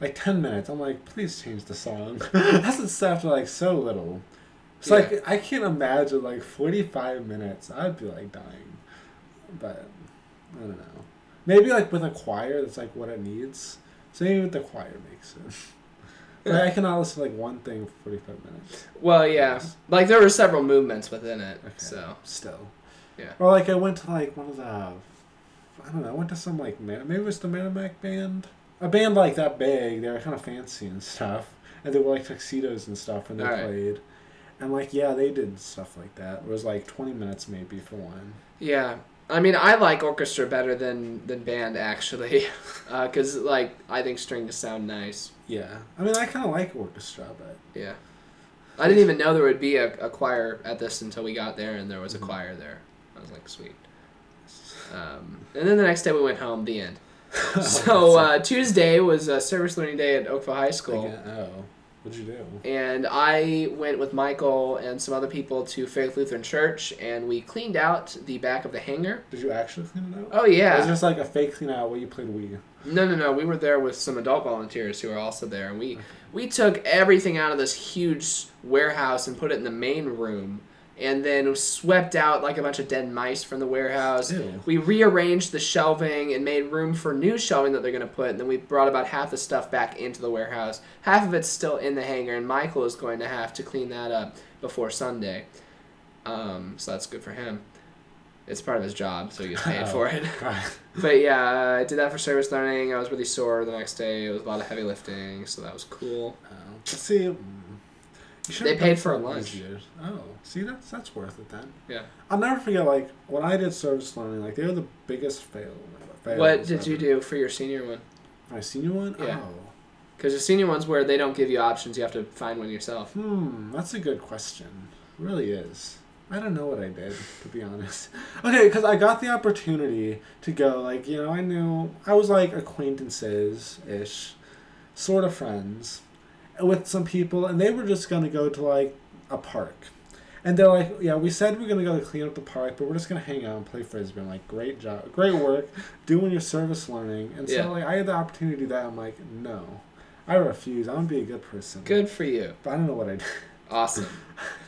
like ten minutes. I'm like, please change the song. That's what's after like so little. So yeah. Like I can't imagine like forty-five minutes. I'd be like dying, but I don't know. Maybe like with a choir, that's like what it needs. So maybe with the choir makes sense. But I cannot listen to like one thing for forty-five minutes. Well, yeah, yes. Like there were several movements within it. Okay. So still, yeah. Or like I went to like one of the, I don't know. I went to some like maybe it was the Merrimack band, a band like that big. They were kind of fancy and stuff, and they were like tuxedos and stuff when they all played. Right. And, like, yeah, they did stuff like that. It was, like, twenty minutes maybe for one. Yeah. I mean, I like orchestra better than, than band, actually. Because, uh, like, I think strings sound nice. Yeah. I mean, I kind of like orchestra, but... Yeah. I didn't even know there would be a, a choir at this until we got there, and there was a mm-hmm. choir there. I was like, sweet. Um, and then the next day we went home, the end. So, uh, Tuesday was a service learning day at Oakville High School. Again, oh. What did you do? And I went with Michael and some other people to Faith Lutheran Church, and we cleaned out the back of the hangar. Did you actually clean it out? Oh, yeah. It was just like a fake clean out where you played Wii. No, no, no. We were there with some adult volunteers who were also there, and we, okay. we took everything out of this huge warehouse and put it in the main room, and then swept out like a bunch of dead mice from the warehouse. Ew. We rearranged the shelving and made room for new shelving that they're going to put, and then we brought about half the stuff back into the warehouse. Half of it's still in the hangar, and Michael is going to have to clean that up before Sunday. Um, so that's good for him. It's part of his job, so he gets paid oh, for it. But yeah, I did that for service learning. I was really sore the next day. It was a lot of heavy lifting, so that was cool. Uh, let's see... They paid for a lunch. Years. Oh, see, that's that's worth it then. Yeah. I'll never forget, like, when I did service learning, like, they were the biggest fail. fail what did ever. you do for your senior one? My senior one? Yeah. Oh. Because your senior one's where they don't give you options. You have to find one yourself. Hmm, that's a good question. It really is. I don't know what I did, to be honest. Okay, because I got the opportunity to go, like, you know, I knew, I was, like, acquaintances-ish, sort of friends, with some people, and they were just going to go to, like, a park. And they're like, yeah, we said we're going to go to clean up the park, but we're just going to hang out and play Frisbee. I'm like, great job. Great work doing your service learning. And yeah. so, like, I had the opportunity to do that. I'm like, no. I refuse. I'm going to be a good person. Good for you. But I don't know what I did. Awesome.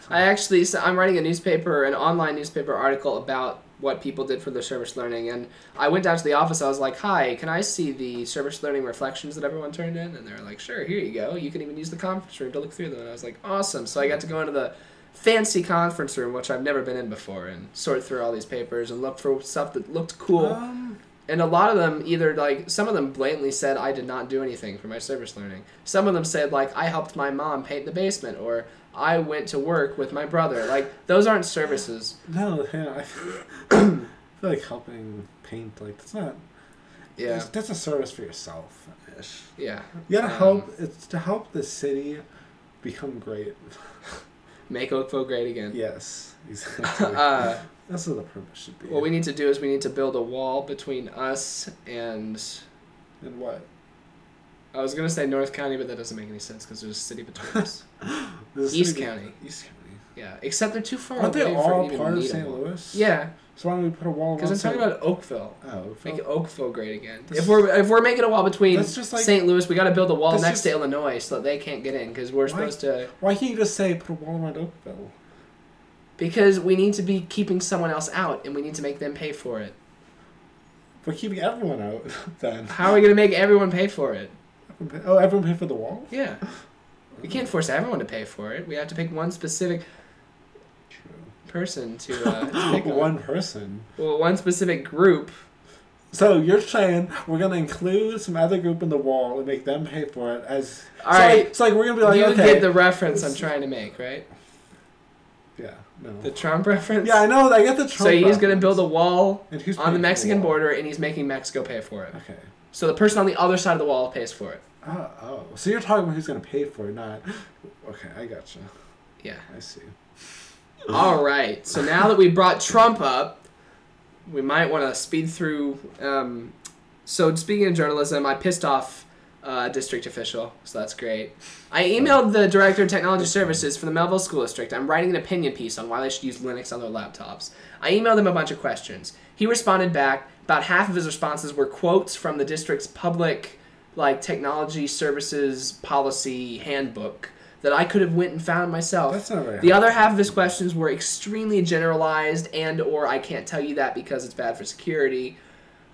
I actually, so I'm writing a newspaper, an online newspaper article about what people did for their service learning, and I went down to the office. I was like, hi, can I see the service learning reflections that everyone turned in? And they were like, sure, here you go. You can even use the conference room to look through them. And I was like, awesome. So I got to go into the fancy conference room, which I've never been in before, and sort through all these papers and look for stuff that looked cool. Um, and a lot of them either, like, some of them blatantly said I did not do anything for my service learning. Some of them said, like, I helped my mom paint the basement, or I went to work with my brother. Like, those aren't services. No, yeah, I feel, I feel like helping paint, like, that's not... Yeah. That's, that's a service for yourself-ish. Yeah. You gotta um, help... It's to help the city become great. Make Oakville great again. Yes, exactly. uh, that's what the purpose should be. What we need to do is we need to build a wall between us and... And what? I was going to say North County, but that doesn't make any sense because there's a city between us. East County. East County. Yeah, except they're too far Aren't away. Aren't they all for part of Saint Louis? Yeah. So why don't we put a wall? Because I'm talking Saint about Oakville. Oh, Oakville. Make Oakville great again. That's if we're if we're making a wall between like, Saint Louis, we got to build a wall next just, to Illinois so that they can't get in because we're why, supposed to. Why can't you just say put a wall around Oakville? Because we need to be keeping someone else out, and we need to make them pay for it. We're keeping everyone out then. How are we going to make everyone pay for it? Oh, everyone pay for the wall? Yeah. We can't force everyone to pay for it. We have to pick one specific True. person to, uh, to pick one on. person? Well, one specific group. So you're saying we're going to include some other group in the wall and make them pay for it as... All so right. It's like, so like we're going to be like, you okay. You get the reference I'm trying to make, right? Yeah. No. The Trump reference? Yeah, I know. I get the Trump So he's going to build a wall and who's on the Mexican the border, and he's making Mexico pay for it. Okay. So the person on the other side of the wall pays for it. Oh, oh. So you're talking about who's going to pay for it, not... Okay, I gotcha. Yeah. I see. All right. So now that we brought Trump up, we might want to speed through... Um, so speaking of journalism, I pissed off a uh, district official, so that's great. I emailed the director of technology services for the Melville School District. I'm writing an opinion piece on why they should use Linux on their laptops. I emailed him a bunch of questions. He responded back. About half of his responses were quotes from the district's public... like technology services policy handbook that I could have went and found myself. That's not very hard. The other half of his questions were extremely generalized and or I can't tell you that because it's bad for security,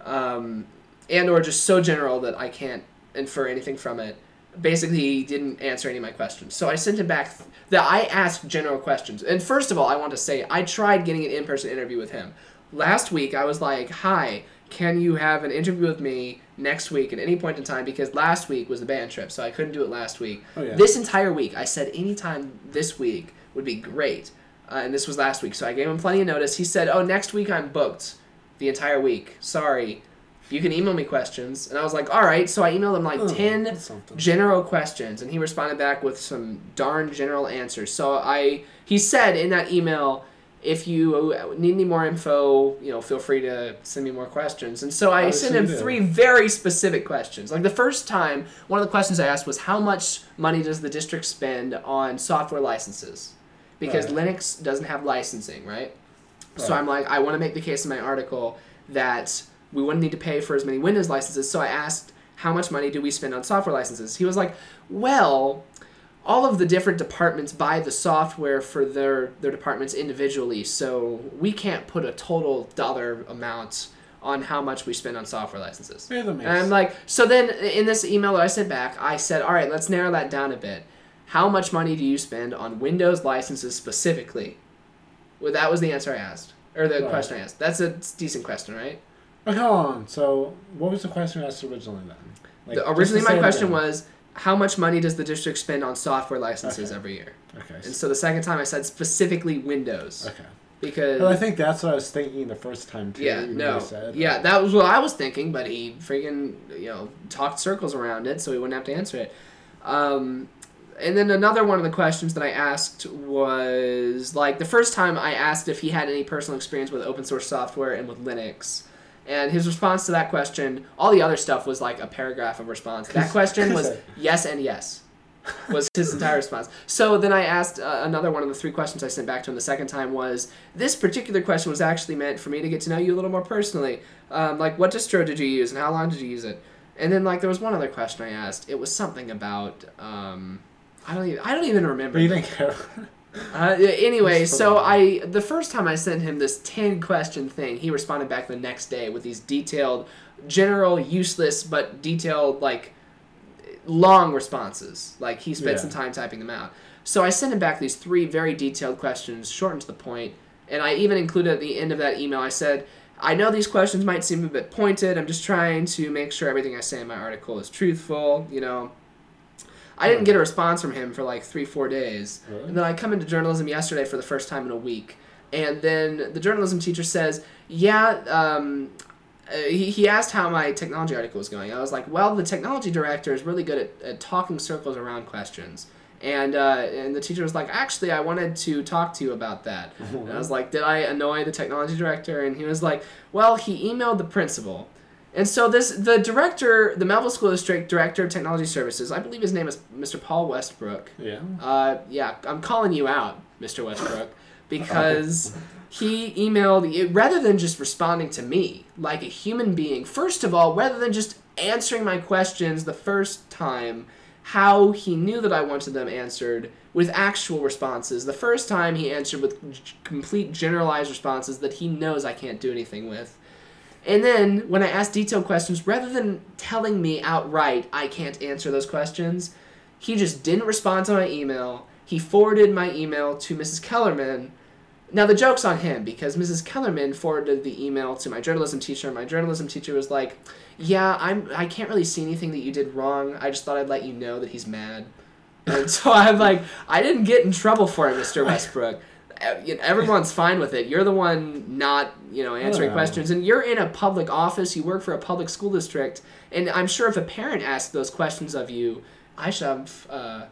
um, and or just so general that I can't infer anything from it. Basically, he didn't answer any of my questions. So I sent him back th- that I asked general questions. And first of all, I want to say I tried getting an in-person interview with him. Last week, I was like, hi, can you have an interview with me next week at any point in time? Because last week was the band trip, so I couldn't do it last week. Oh, yeah. This entire week, I said any time this week would be great. Uh, and this was last week, so I gave him plenty of notice. He said, oh, next week I'm booked the entire week. Sorry. You can email me questions. And I was like, all right. So I emailed him like oh, ten general questions, and he responded back with some darn general answers. So I he said in that email... if you need any more info, you know, feel free to send me more questions. And so I, I sent him three very specific questions. Like the first time, one of the questions I asked was, how much money does the district spend on software licenses? Because right. Linux doesn't have licensing, right? right? So I'm like, I want to make the case in my article that we wouldn't need to pay for as many Windows licenses. So I asked, how much money do we spend on software licenses? He was like, well, all of the different departments buy the software for their, their departments individually, so we can't put a total dollar amount on how much we spend on software licenses. Yeah, that makes sense. And I'm like, so then in this email that I sent back, I said, all right, let's narrow that down a bit. How much money do you spend on Windows licenses specifically? Well, that was the answer I asked, or the right. question I asked. That's a decent question, right? But hold on. So what was the question I asked originally then? Like, the, originally my question again. was, how much money does the district spend on software licenses okay. every year? Okay. And so the second time I said specifically Windows. Okay. Because well, I think that's what I was thinking the first time too. Yeah, no. Said. Yeah, that was what I was thinking, but he freaking, you know, talked circles around it so he wouldn't have to answer it. Um, and then another one of the questions that I asked was, like, the first time I asked if he had any personal experience with open source software and with Linux. And his response to that question, all the other stuff was like a paragraph of response. That question was yes and yes, was his entire response. So then I asked uh, another one of the three questions I sent back to him the second time was, this particular question was actually meant for me to get to know you a little more personally. Um, like, what distro did you use and how long did you use it? And then, like, there was one other question I asked. It was something about, um, I don't even, I don't even remember. You didn't care. Uh, anyway, so I the first time I sent him this ten question thing, he responded back the next day with these detailed, general, useless, but detailed, like, long responses. Like, he spent yeah. some time typing them out. So I sent him back these three very detailed questions, shortened to the point, and I even included at the end of that email, I said, I know these questions might seem a bit pointed, I'm just trying to make sure everything I say in my article is truthful, you know. I didn't get a response from him for like three, four days. Really? And then I come into journalism yesterday for the first time in a week. And then the journalism teacher says, yeah, um, uh, he, he asked how my technology article was going. I was like, well, the technology director is really good at, at talking circles around questions. And uh, and the teacher was like, actually, I wanted to talk to you about that. And I was like, did I annoy the technology director? And he was like, well, he emailed the principal. And so this, the director, the Melville School District Director of Technology Services, I believe his name is Mister Paul Westbrook. Yeah. Uh, yeah, I'm calling you out, Mister Westbrook, because he emailed, rather than just responding to me like a human being, first of all, rather than just answering my questions the first time, how he knew that I wanted them answered with actual responses. The first time he answered with g- complete generalized responses that he knows I can't do anything with. And then, when I asked detailed questions, rather than telling me outright I can't answer those questions, he just didn't respond to my email. He forwarded my email to Missus Kellerman. Now, the joke's on him, because Missus Kellerman forwarded the email to my journalism teacher, and my journalism teacher was like, yeah, I'm, I can't really see anything that you did wrong. I just thought I'd let you know that he's mad. And so I'm like, I didn't get in trouble for it, Mister Westbrook. Everyone's fine with it. You're the one not, you know, answering questions. And you're in a public office. You work for a public school district. And I'm sure if a parent asked those questions of you, I should have, uh,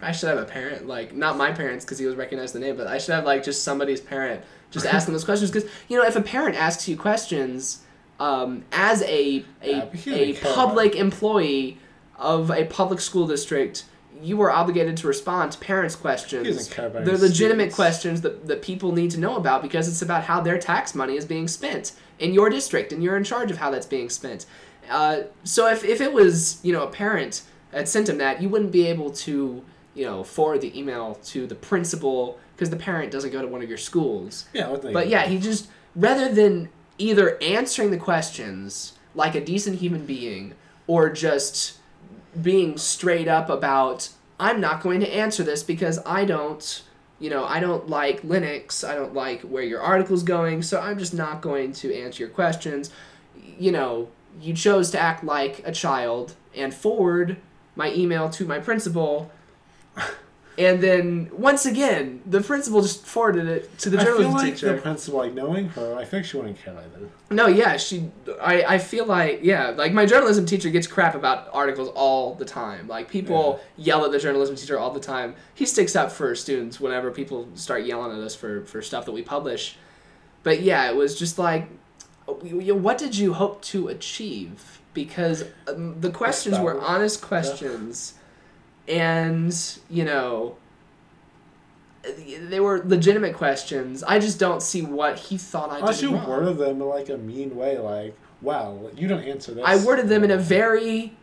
I should have a parent, like, not my parents because he was recognized the name, but I should have, like, just somebody's parent just asking those questions. Because, you know, if a parent asks you questions um, as a a, a public employee of a public school district, you are obligated to respond to parents' questions. They're legitimate students. questions that, that people need to know about because it's about how their tax money is being spent in your district, and you're in charge of how that's being spent. Uh, so if, if it was, you know, a parent that sent him that, you wouldn't be able to, you know, forward the email to the principal because the parent doesn't go to one of your schools. Yeah, I think. But yeah, he just, rather than either answering the questions like a decent human being or just being straight up about, I'm not going to answer this because I don't, you know, I don't like Linux, I don't like where your article's going, so I'm just not going to answer your questions. You know, you chose to act like a child and forward my email to my principal And then, once again, the principal just forwarded it to the journalism teacher. I feel like teacher. The principal, like, knowing her, I think she wouldn't care either. No, yeah, she... I, I feel like, yeah, like, my journalism teacher gets crap about articles all the time. Like, people yeah. yell at the journalism teacher all the time. He sticks up for students whenever people start yelling at us for, for stuff that we publish. But, yeah, it was just like, what did you hope to achieve? Because um, the questions were honest questions... Yeah. And, you know, they were legitimate questions. I just don't see what he thought I did wrong. I worded them in, like, a mean way, like, wow, you don't answer this. I worded them in a very,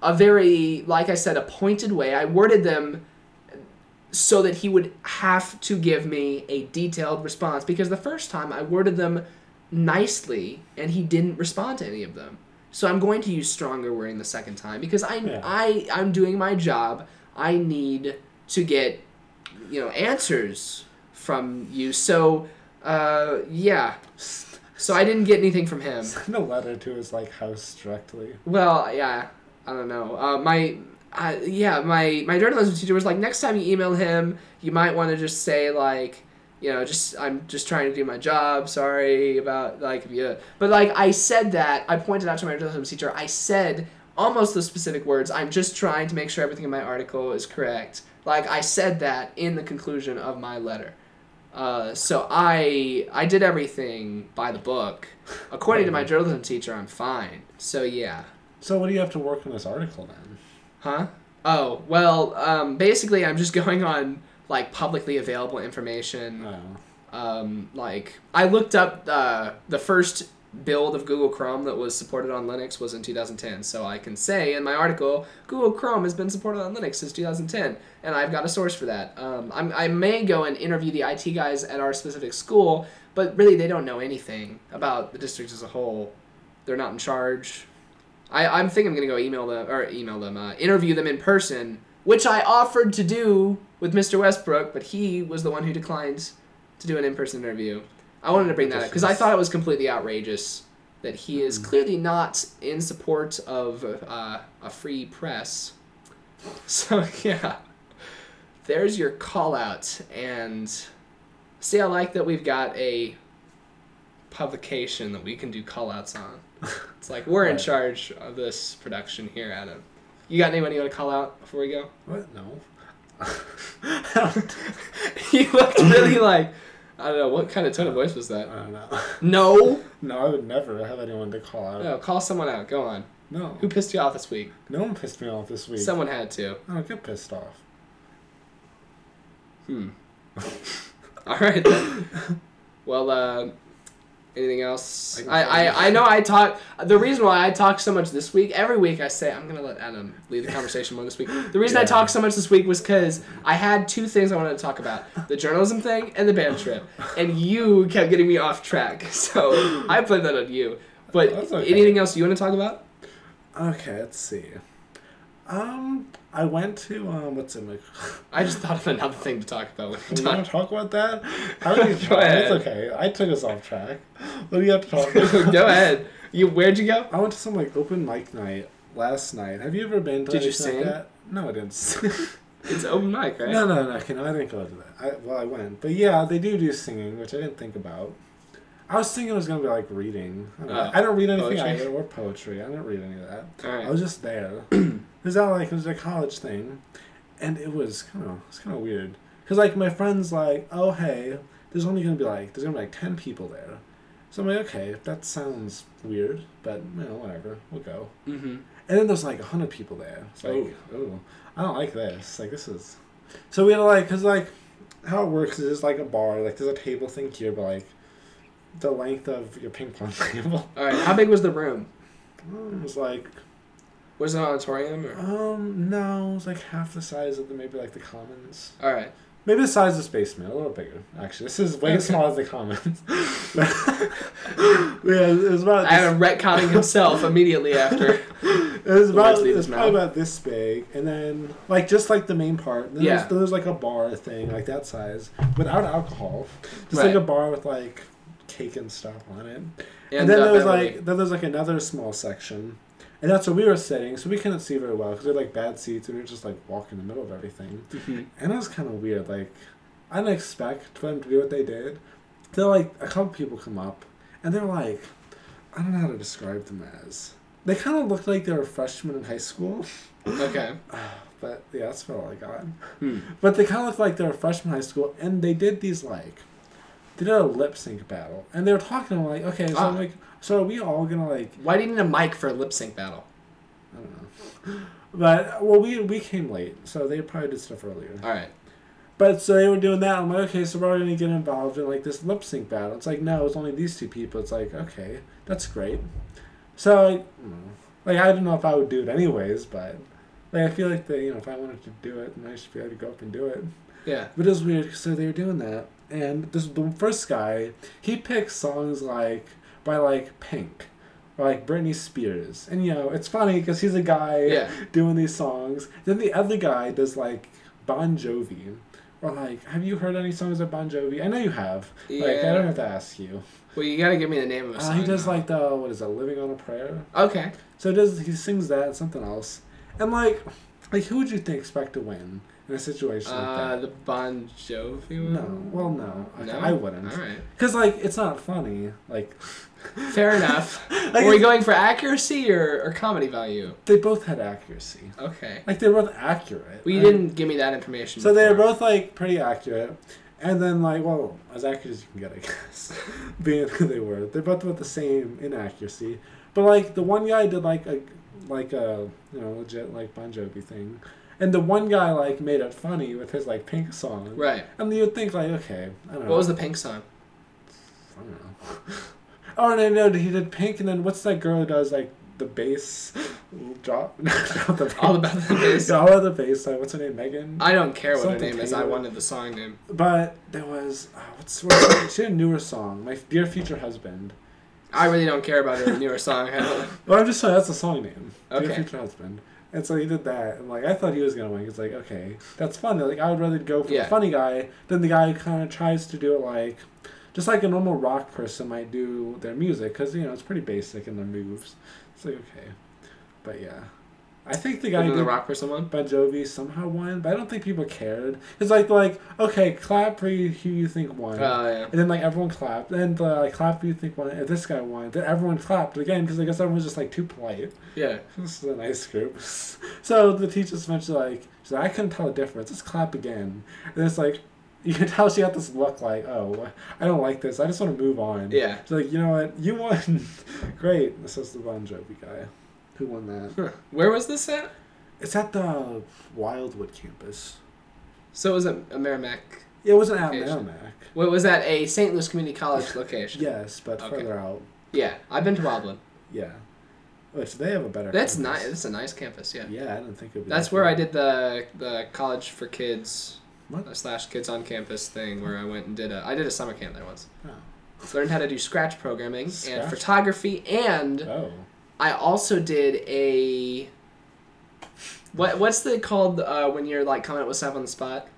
a very, like I said, a pointed way. I worded them so that he would have to give me a detailed response. Because the first time I worded them nicely, and he didn't respond to any of them. So I'm going to use stronger wording the second time because I, yeah. I, I'm doing my job. I need to get, you know, answers from you. So, uh, yeah. So I didn't get anything from him. Send a letter to his, like, house directly. Well, yeah. I don't know. Uh, my, I, yeah, my, my journalism teacher was like, next time you email him, you might want to just say, like, you know, just I'm just trying to do my job. Sorry about, like, yeah. But, like, I said that. I pointed out to my journalism teacher. I said almost those specific words. I'm just trying to make sure everything in my article is correct. Like, I said that in the conclusion of my letter. Uh, so I I did everything by the book. According to my journalism teacher, I'm fine. So, yeah. So what do you have to work on this article, then? Huh? Oh, well, um, basically I'm just going on... like, publicly available information. Oh. Um, like, I looked up uh, the first build of Google Chrome that was supported on Linux was in two thousand ten. So I can say in my article, Google Chrome has been supported on Linux since two thousand ten. And I've got a source for that. Um, I'm, I may go and interview the I T guys at our specific school, but really they don't know anything about the district as a whole. They're not in charge. I, I'm thinking I'm going to go email them, or email them, uh, interview them in person, which I offered to do with Mister Westbrook, but he was the one who declined to do an in-person interview. I wanted to bring that up because I thought it was completely outrageous that he is clearly not in support of uh, a free press. So, yeah. There's your call-out. And see, I like that we've got a publication that we can do call-outs on. It's like, we're in charge of this production here, Adam. You got anyone you want to call out before we go? What? No. You looked really like, I don't know, what kind of tone of voice was that? I don't know. No? No, I would never have anyone to call out. No, call someone out. Go on. No. Who pissed you off this week? No one pissed me off this week. Someone had to. I don't get pissed off. Hmm. All right, then. Well, uh... anything else? I I, I I know I talk... The reason why I talk so much this week, every week I say, I'm going to let Adam lead the conversation more this week. The reason yeah. I talk so much this week was because I had two things I wanted to talk about. The journalism thing and the band trip. And you kept getting me off track. So I put that on you. But okay. Anything else you want to talk about? Okay, let's see. Um, I went to... Um, what's in my... I just thought of another thing to talk about. You want to talk about that? How do you go ahead. It's okay. I took us off track. What do you have to talk about? Go ahead. You, where'd you go? I went to some, like, open mic night last night. Have you ever been to Did you sing? Like that? No, I didn't sing. It's open mic, right? No, no, no. Okay, no I didn't go to that. I, well, I went. But, yeah, they do do singing, which I didn't think about. I was thinking it was going to be, like, reading. I don't, uh, I don't read anything either, or poetry. I don't read any of that. All right. I was just there. It was not like it was a college thing, and it was kind of it's kind of weird because like my friends like oh hey there's only gonna be like there's gonna be like ten people there, so I'm like okay that sounds weird but you know whatever we'll go. Mm-hmm. And then there's like a hundred people there. It's like oh. oh I don't like this like this is so we had to like because like how it works is it's like a bar like there's a table thing here but like the length of your ping pong table. All right, how big was the room? It was like. Was it an auditorium? Or? Um, no. It was like half the size of the maybe like the Commons. All right. Maybe the size of Space Mill, a little bigger. Actually, this is way smaller than the Commons. Yeah, it was about. I am retconning himself immediately after. It was about. It was probably about this big, and then like just like the main part. And then yeah. There's, there was like a bar thing like that size without alcohol, just right. Like a bar with like cake and stuff on it. And, and then there was Beverly. Like then there's like another small section. And that's where we were sitting, so we couldn't see very well because we had like bad seats and we were just like walking in the middle of everything. Mm-hmm. And it was kind of weird. Like, I didn't expect for them to do what they did. They're like, a couple people come up and they're like, I don't know how to describe them as. They kind of looked like they were freshmen in high school. Okay. But yeah, that's about all I got. Hmm. But they kind of looked like they were freshmen in high school, and they did these like, they did a lip sync battle, and they were talking. I'm like, okay, so ah. I'm like, so are we all gonna like? Why do you need a mic for a lip sync battle? I don't know. But well, we we came late, so they probably did stuff earlier. All right. But so they were doing that. I'm like, okay, so we're gonna get involved in like this lip sync battle. It's like, no, it's only these two people. It's like, okay, that's great. So like, like I don't know if I would do it anyways, but like I feel like that, you know, if I wanted to do it, then I should be able to go up and do it. Yeah. But it was weird. So they were doing that, and this the first guy, he picks songs like by like Pink, or like Britney Spears, and you know it's funny because he's a guy yeah. doing these songs. Then the other guy does like Bon Jovi. Or like, have you heard any songs of Bon Jovi? I know you have. Yeah. Like, I don't have to ask you. Well, you gotta give me the name of a song. Uh, he does now. Like the, what is that, Living on a Prayer? Okay. So he does, he sings that and something else. And like, like who would you think, expect to win in a situation uh, like that? Uh, the Bon Jovi one? No. Well, no. Okay, no? I wouldn't. All right. Because like, it's not funny. Like. Fair enough. Like, were we going for accuracy or, or comedy value? They both had accuracy. Okay. Like, they were both accurate. Well, you didn't um, give me that information. So before. They were both, like, pretty accurate. And then, like, well, as accurate as you can get, I guess, being who they were. They both with the same inaccuracy. But, like, the one guy did, like, a, like a, you know, legit, like, Bon Jovi thing. And the one guy, like, made it funny with his, like, Pink song. Right. And you would think, like, okay, I don't what know. What was the Pink song? I don't know. Oh, no, no, he did Pink, and then what's that girl who does, like, the bass drop? No, not the bass. All about the bass. Yeah, all about the bass. Like, what's her name, Megan? I don't care what Something her name Taylor. Is. I wanted the song name. But there was, oh, what's, what's she had a newer song, My Dear Future Husband. I really don't care about her newer song. Well, I'm just saying that's the song name, okay. Dear Future Husband. And so he did that, and, like, I thought he was going to win. It's like, okay, that's funny. Like, I would rather go for yeah. the funny guy than the guy who kind of tries to do it, like... Just like a normal rock person might do their music, because, you know, it's pretty basic in their moves. It's like, okay. But, yeah. I think the guy who did the rock person won? Bon Jovi somehow won, but I don't think people cared. It's like, like okay, clap for you, who you think won. Oh, yeah. And then, like, everyone clapped. And then, uh, like, clap for you think won. And this guy won. Then everyone clapped again, because I guess everyone was just, like, too polite. Yeah. This is a nice group. So the teacher's eventually like, she's like, I couldn't tell the difference. Let's clap again. And it's like... You can tell she got this look like, oh, I don't like this. I just want to move on. Yeah. She's like, you know what? You won. Great. This is the Bon Jovi guy. Who won that? Huh. Where was this at? It's at the Wildwood campus. So it was at a Merrimack It wasn't location. At Merrimack. Well, was that a Saint Louis Community College location? Yes, but okay. Further out. Yeah. I've been to Wildwood. Yeah. Which they have a better That's campus. Nice. That's a nice campus, yeah. Yeah, I didn't think it would be That's where fun. I did the the college for kids... What? Slash kids on campus thing where I went and did a I did a summer camp there once. Oh. Learned how to do scratch programming scratch? and photography and oh. I also did a what what's it called uh, when you're like coming up with stuff on the spot?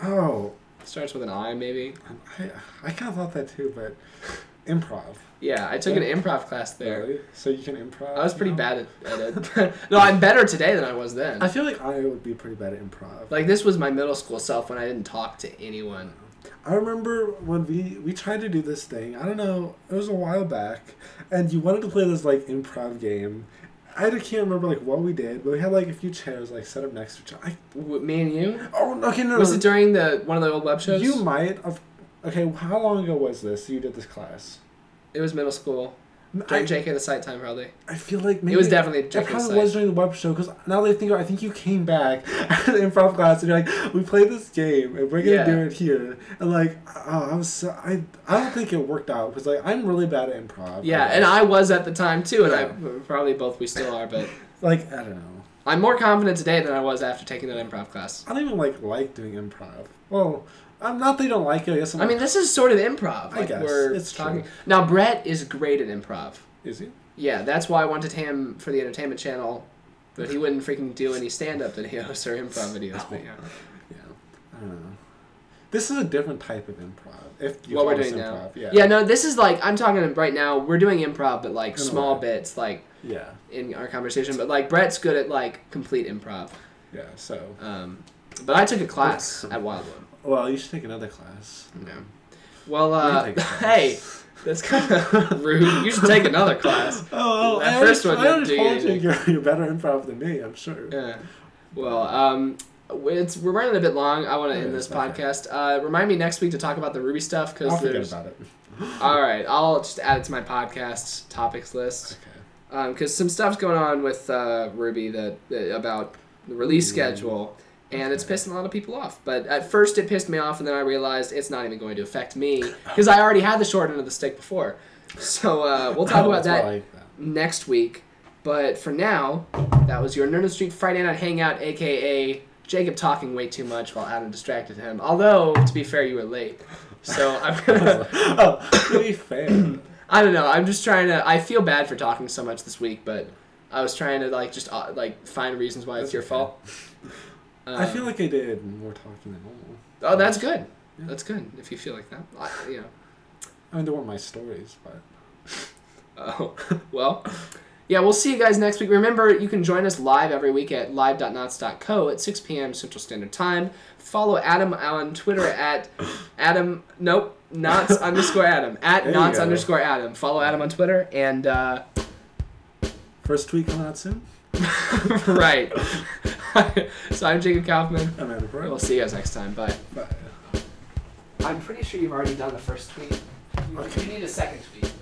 Oh, it starts with an I maybe. I I kind of thought that too, but improv. Yeah, I took yeah. an improv class there. Really? So you can improv? I was pretty now? bad at, at it. No, I'm better today than I was then. I feel like I would be pretty bad at improv. Like, this was my middle school self when I didn't talk to anyone. I remember when we, we tried to do this thing. I don't know. It was a while back. And you wanted to play this, like, improv game. I can't remember, like, what we did. But we had, like, a few chairs, like, set up next to each other. I... Me and you? Oh, okay, no. Was it during the one of the old web shows? You might have... Okay, how long ago was this you did this class? It was middle school. During I, J K the Site time, probably. I feel like maybe... It was definitely J K the Site. It kind of was during the web show, because now that I think about it, I think you came back after the improv class, and you're like, we played this game, and we're going to yeah. do it here. And, like, oh, I was so... I, I don't think it worked out, because, like, I'm really bad at improv. Yeah, and I was at the time, too, and yeah. I probably both we still are, but... Like, I don't know. I'm more confident today than I was after taking that improv class. I don't even, like, like doing improv. Well... I'm not that you don't like it. I guess I'm I mean, this is sort of improv. Like I guess. We're it's talking. True. Now, Brett is great at improv. Is he? Yeah, that's why I wanted him for the Entertainment Channel, but he wouldn't freaking do any stand-up videos or improv videos. Oh. But yeah. Yeah. I don't know. This is a different type of improv. If you what we're doing improv, now. Yeah. yeah, no, this is like, I'm talking right now, we're doing improv, but like in small bits, like yeah. in our conversation. But like Brett's good at like complete improv. Yeah, so. Um, but I took a class at Wildwood. Well, you should take another class. Yeah. Well, uh, hey, that's kind of rude. You should take another class. Oh, well, that I first already, one I didn't told do you you're, you're better improv than me, I'm sure. Yeah. Well, um... It's, we're running a bit long. I want to oh, end yeah, this podcast. Uh, remind me next week to talk about the RWBY stuff. Cause I'll forget about it. All right. I'll just add it to my podcast topics list. Okay. Um, because some stuff's going on with uh, RWBY that, that about the release yeah. schedule, and okay. it's pissing a lot of people off. But at first it pissed me off, and then I realized it's not even going to affect me because I already had the short end of the stick before. So uh, we'll talk oh, about that, like that next week. But for now, that was your Nerd on the Street Friday Night Hangout, a k a. Jacob talking way too much while Adam distracted him. Although, to be fair, you were late. So I'm gonna... oh, to be fair. I don't know. I'm just trying to... I feel bad for talking so much this week, but I was trying to, like, just, uh, like, find reasons why that's it's your okay. fault. Um, I feel like I did more talking than normal. Oh, that's good. Yeah. That's good, if you feel like that. I, you know. I mean, they weren't my stories, but... oh, well... yeah, we'll see you guys next week. Remember, you can join us live every week at live dot nots dot co at six p.m. Central Standard Time. Follow Adam on Twitter at Adam... Nope. Nots underscore Adam. At Nots underscore Adam. Follow Adam on Twitter. And, uh... first tweet coming out soon? Right. So I'm Jacob Kaufman. I'm Adam Brett. We'll see you guys next time. Bye. Bye. I'm pretty sure you've already done the first tweet. You okay. need a second tweet.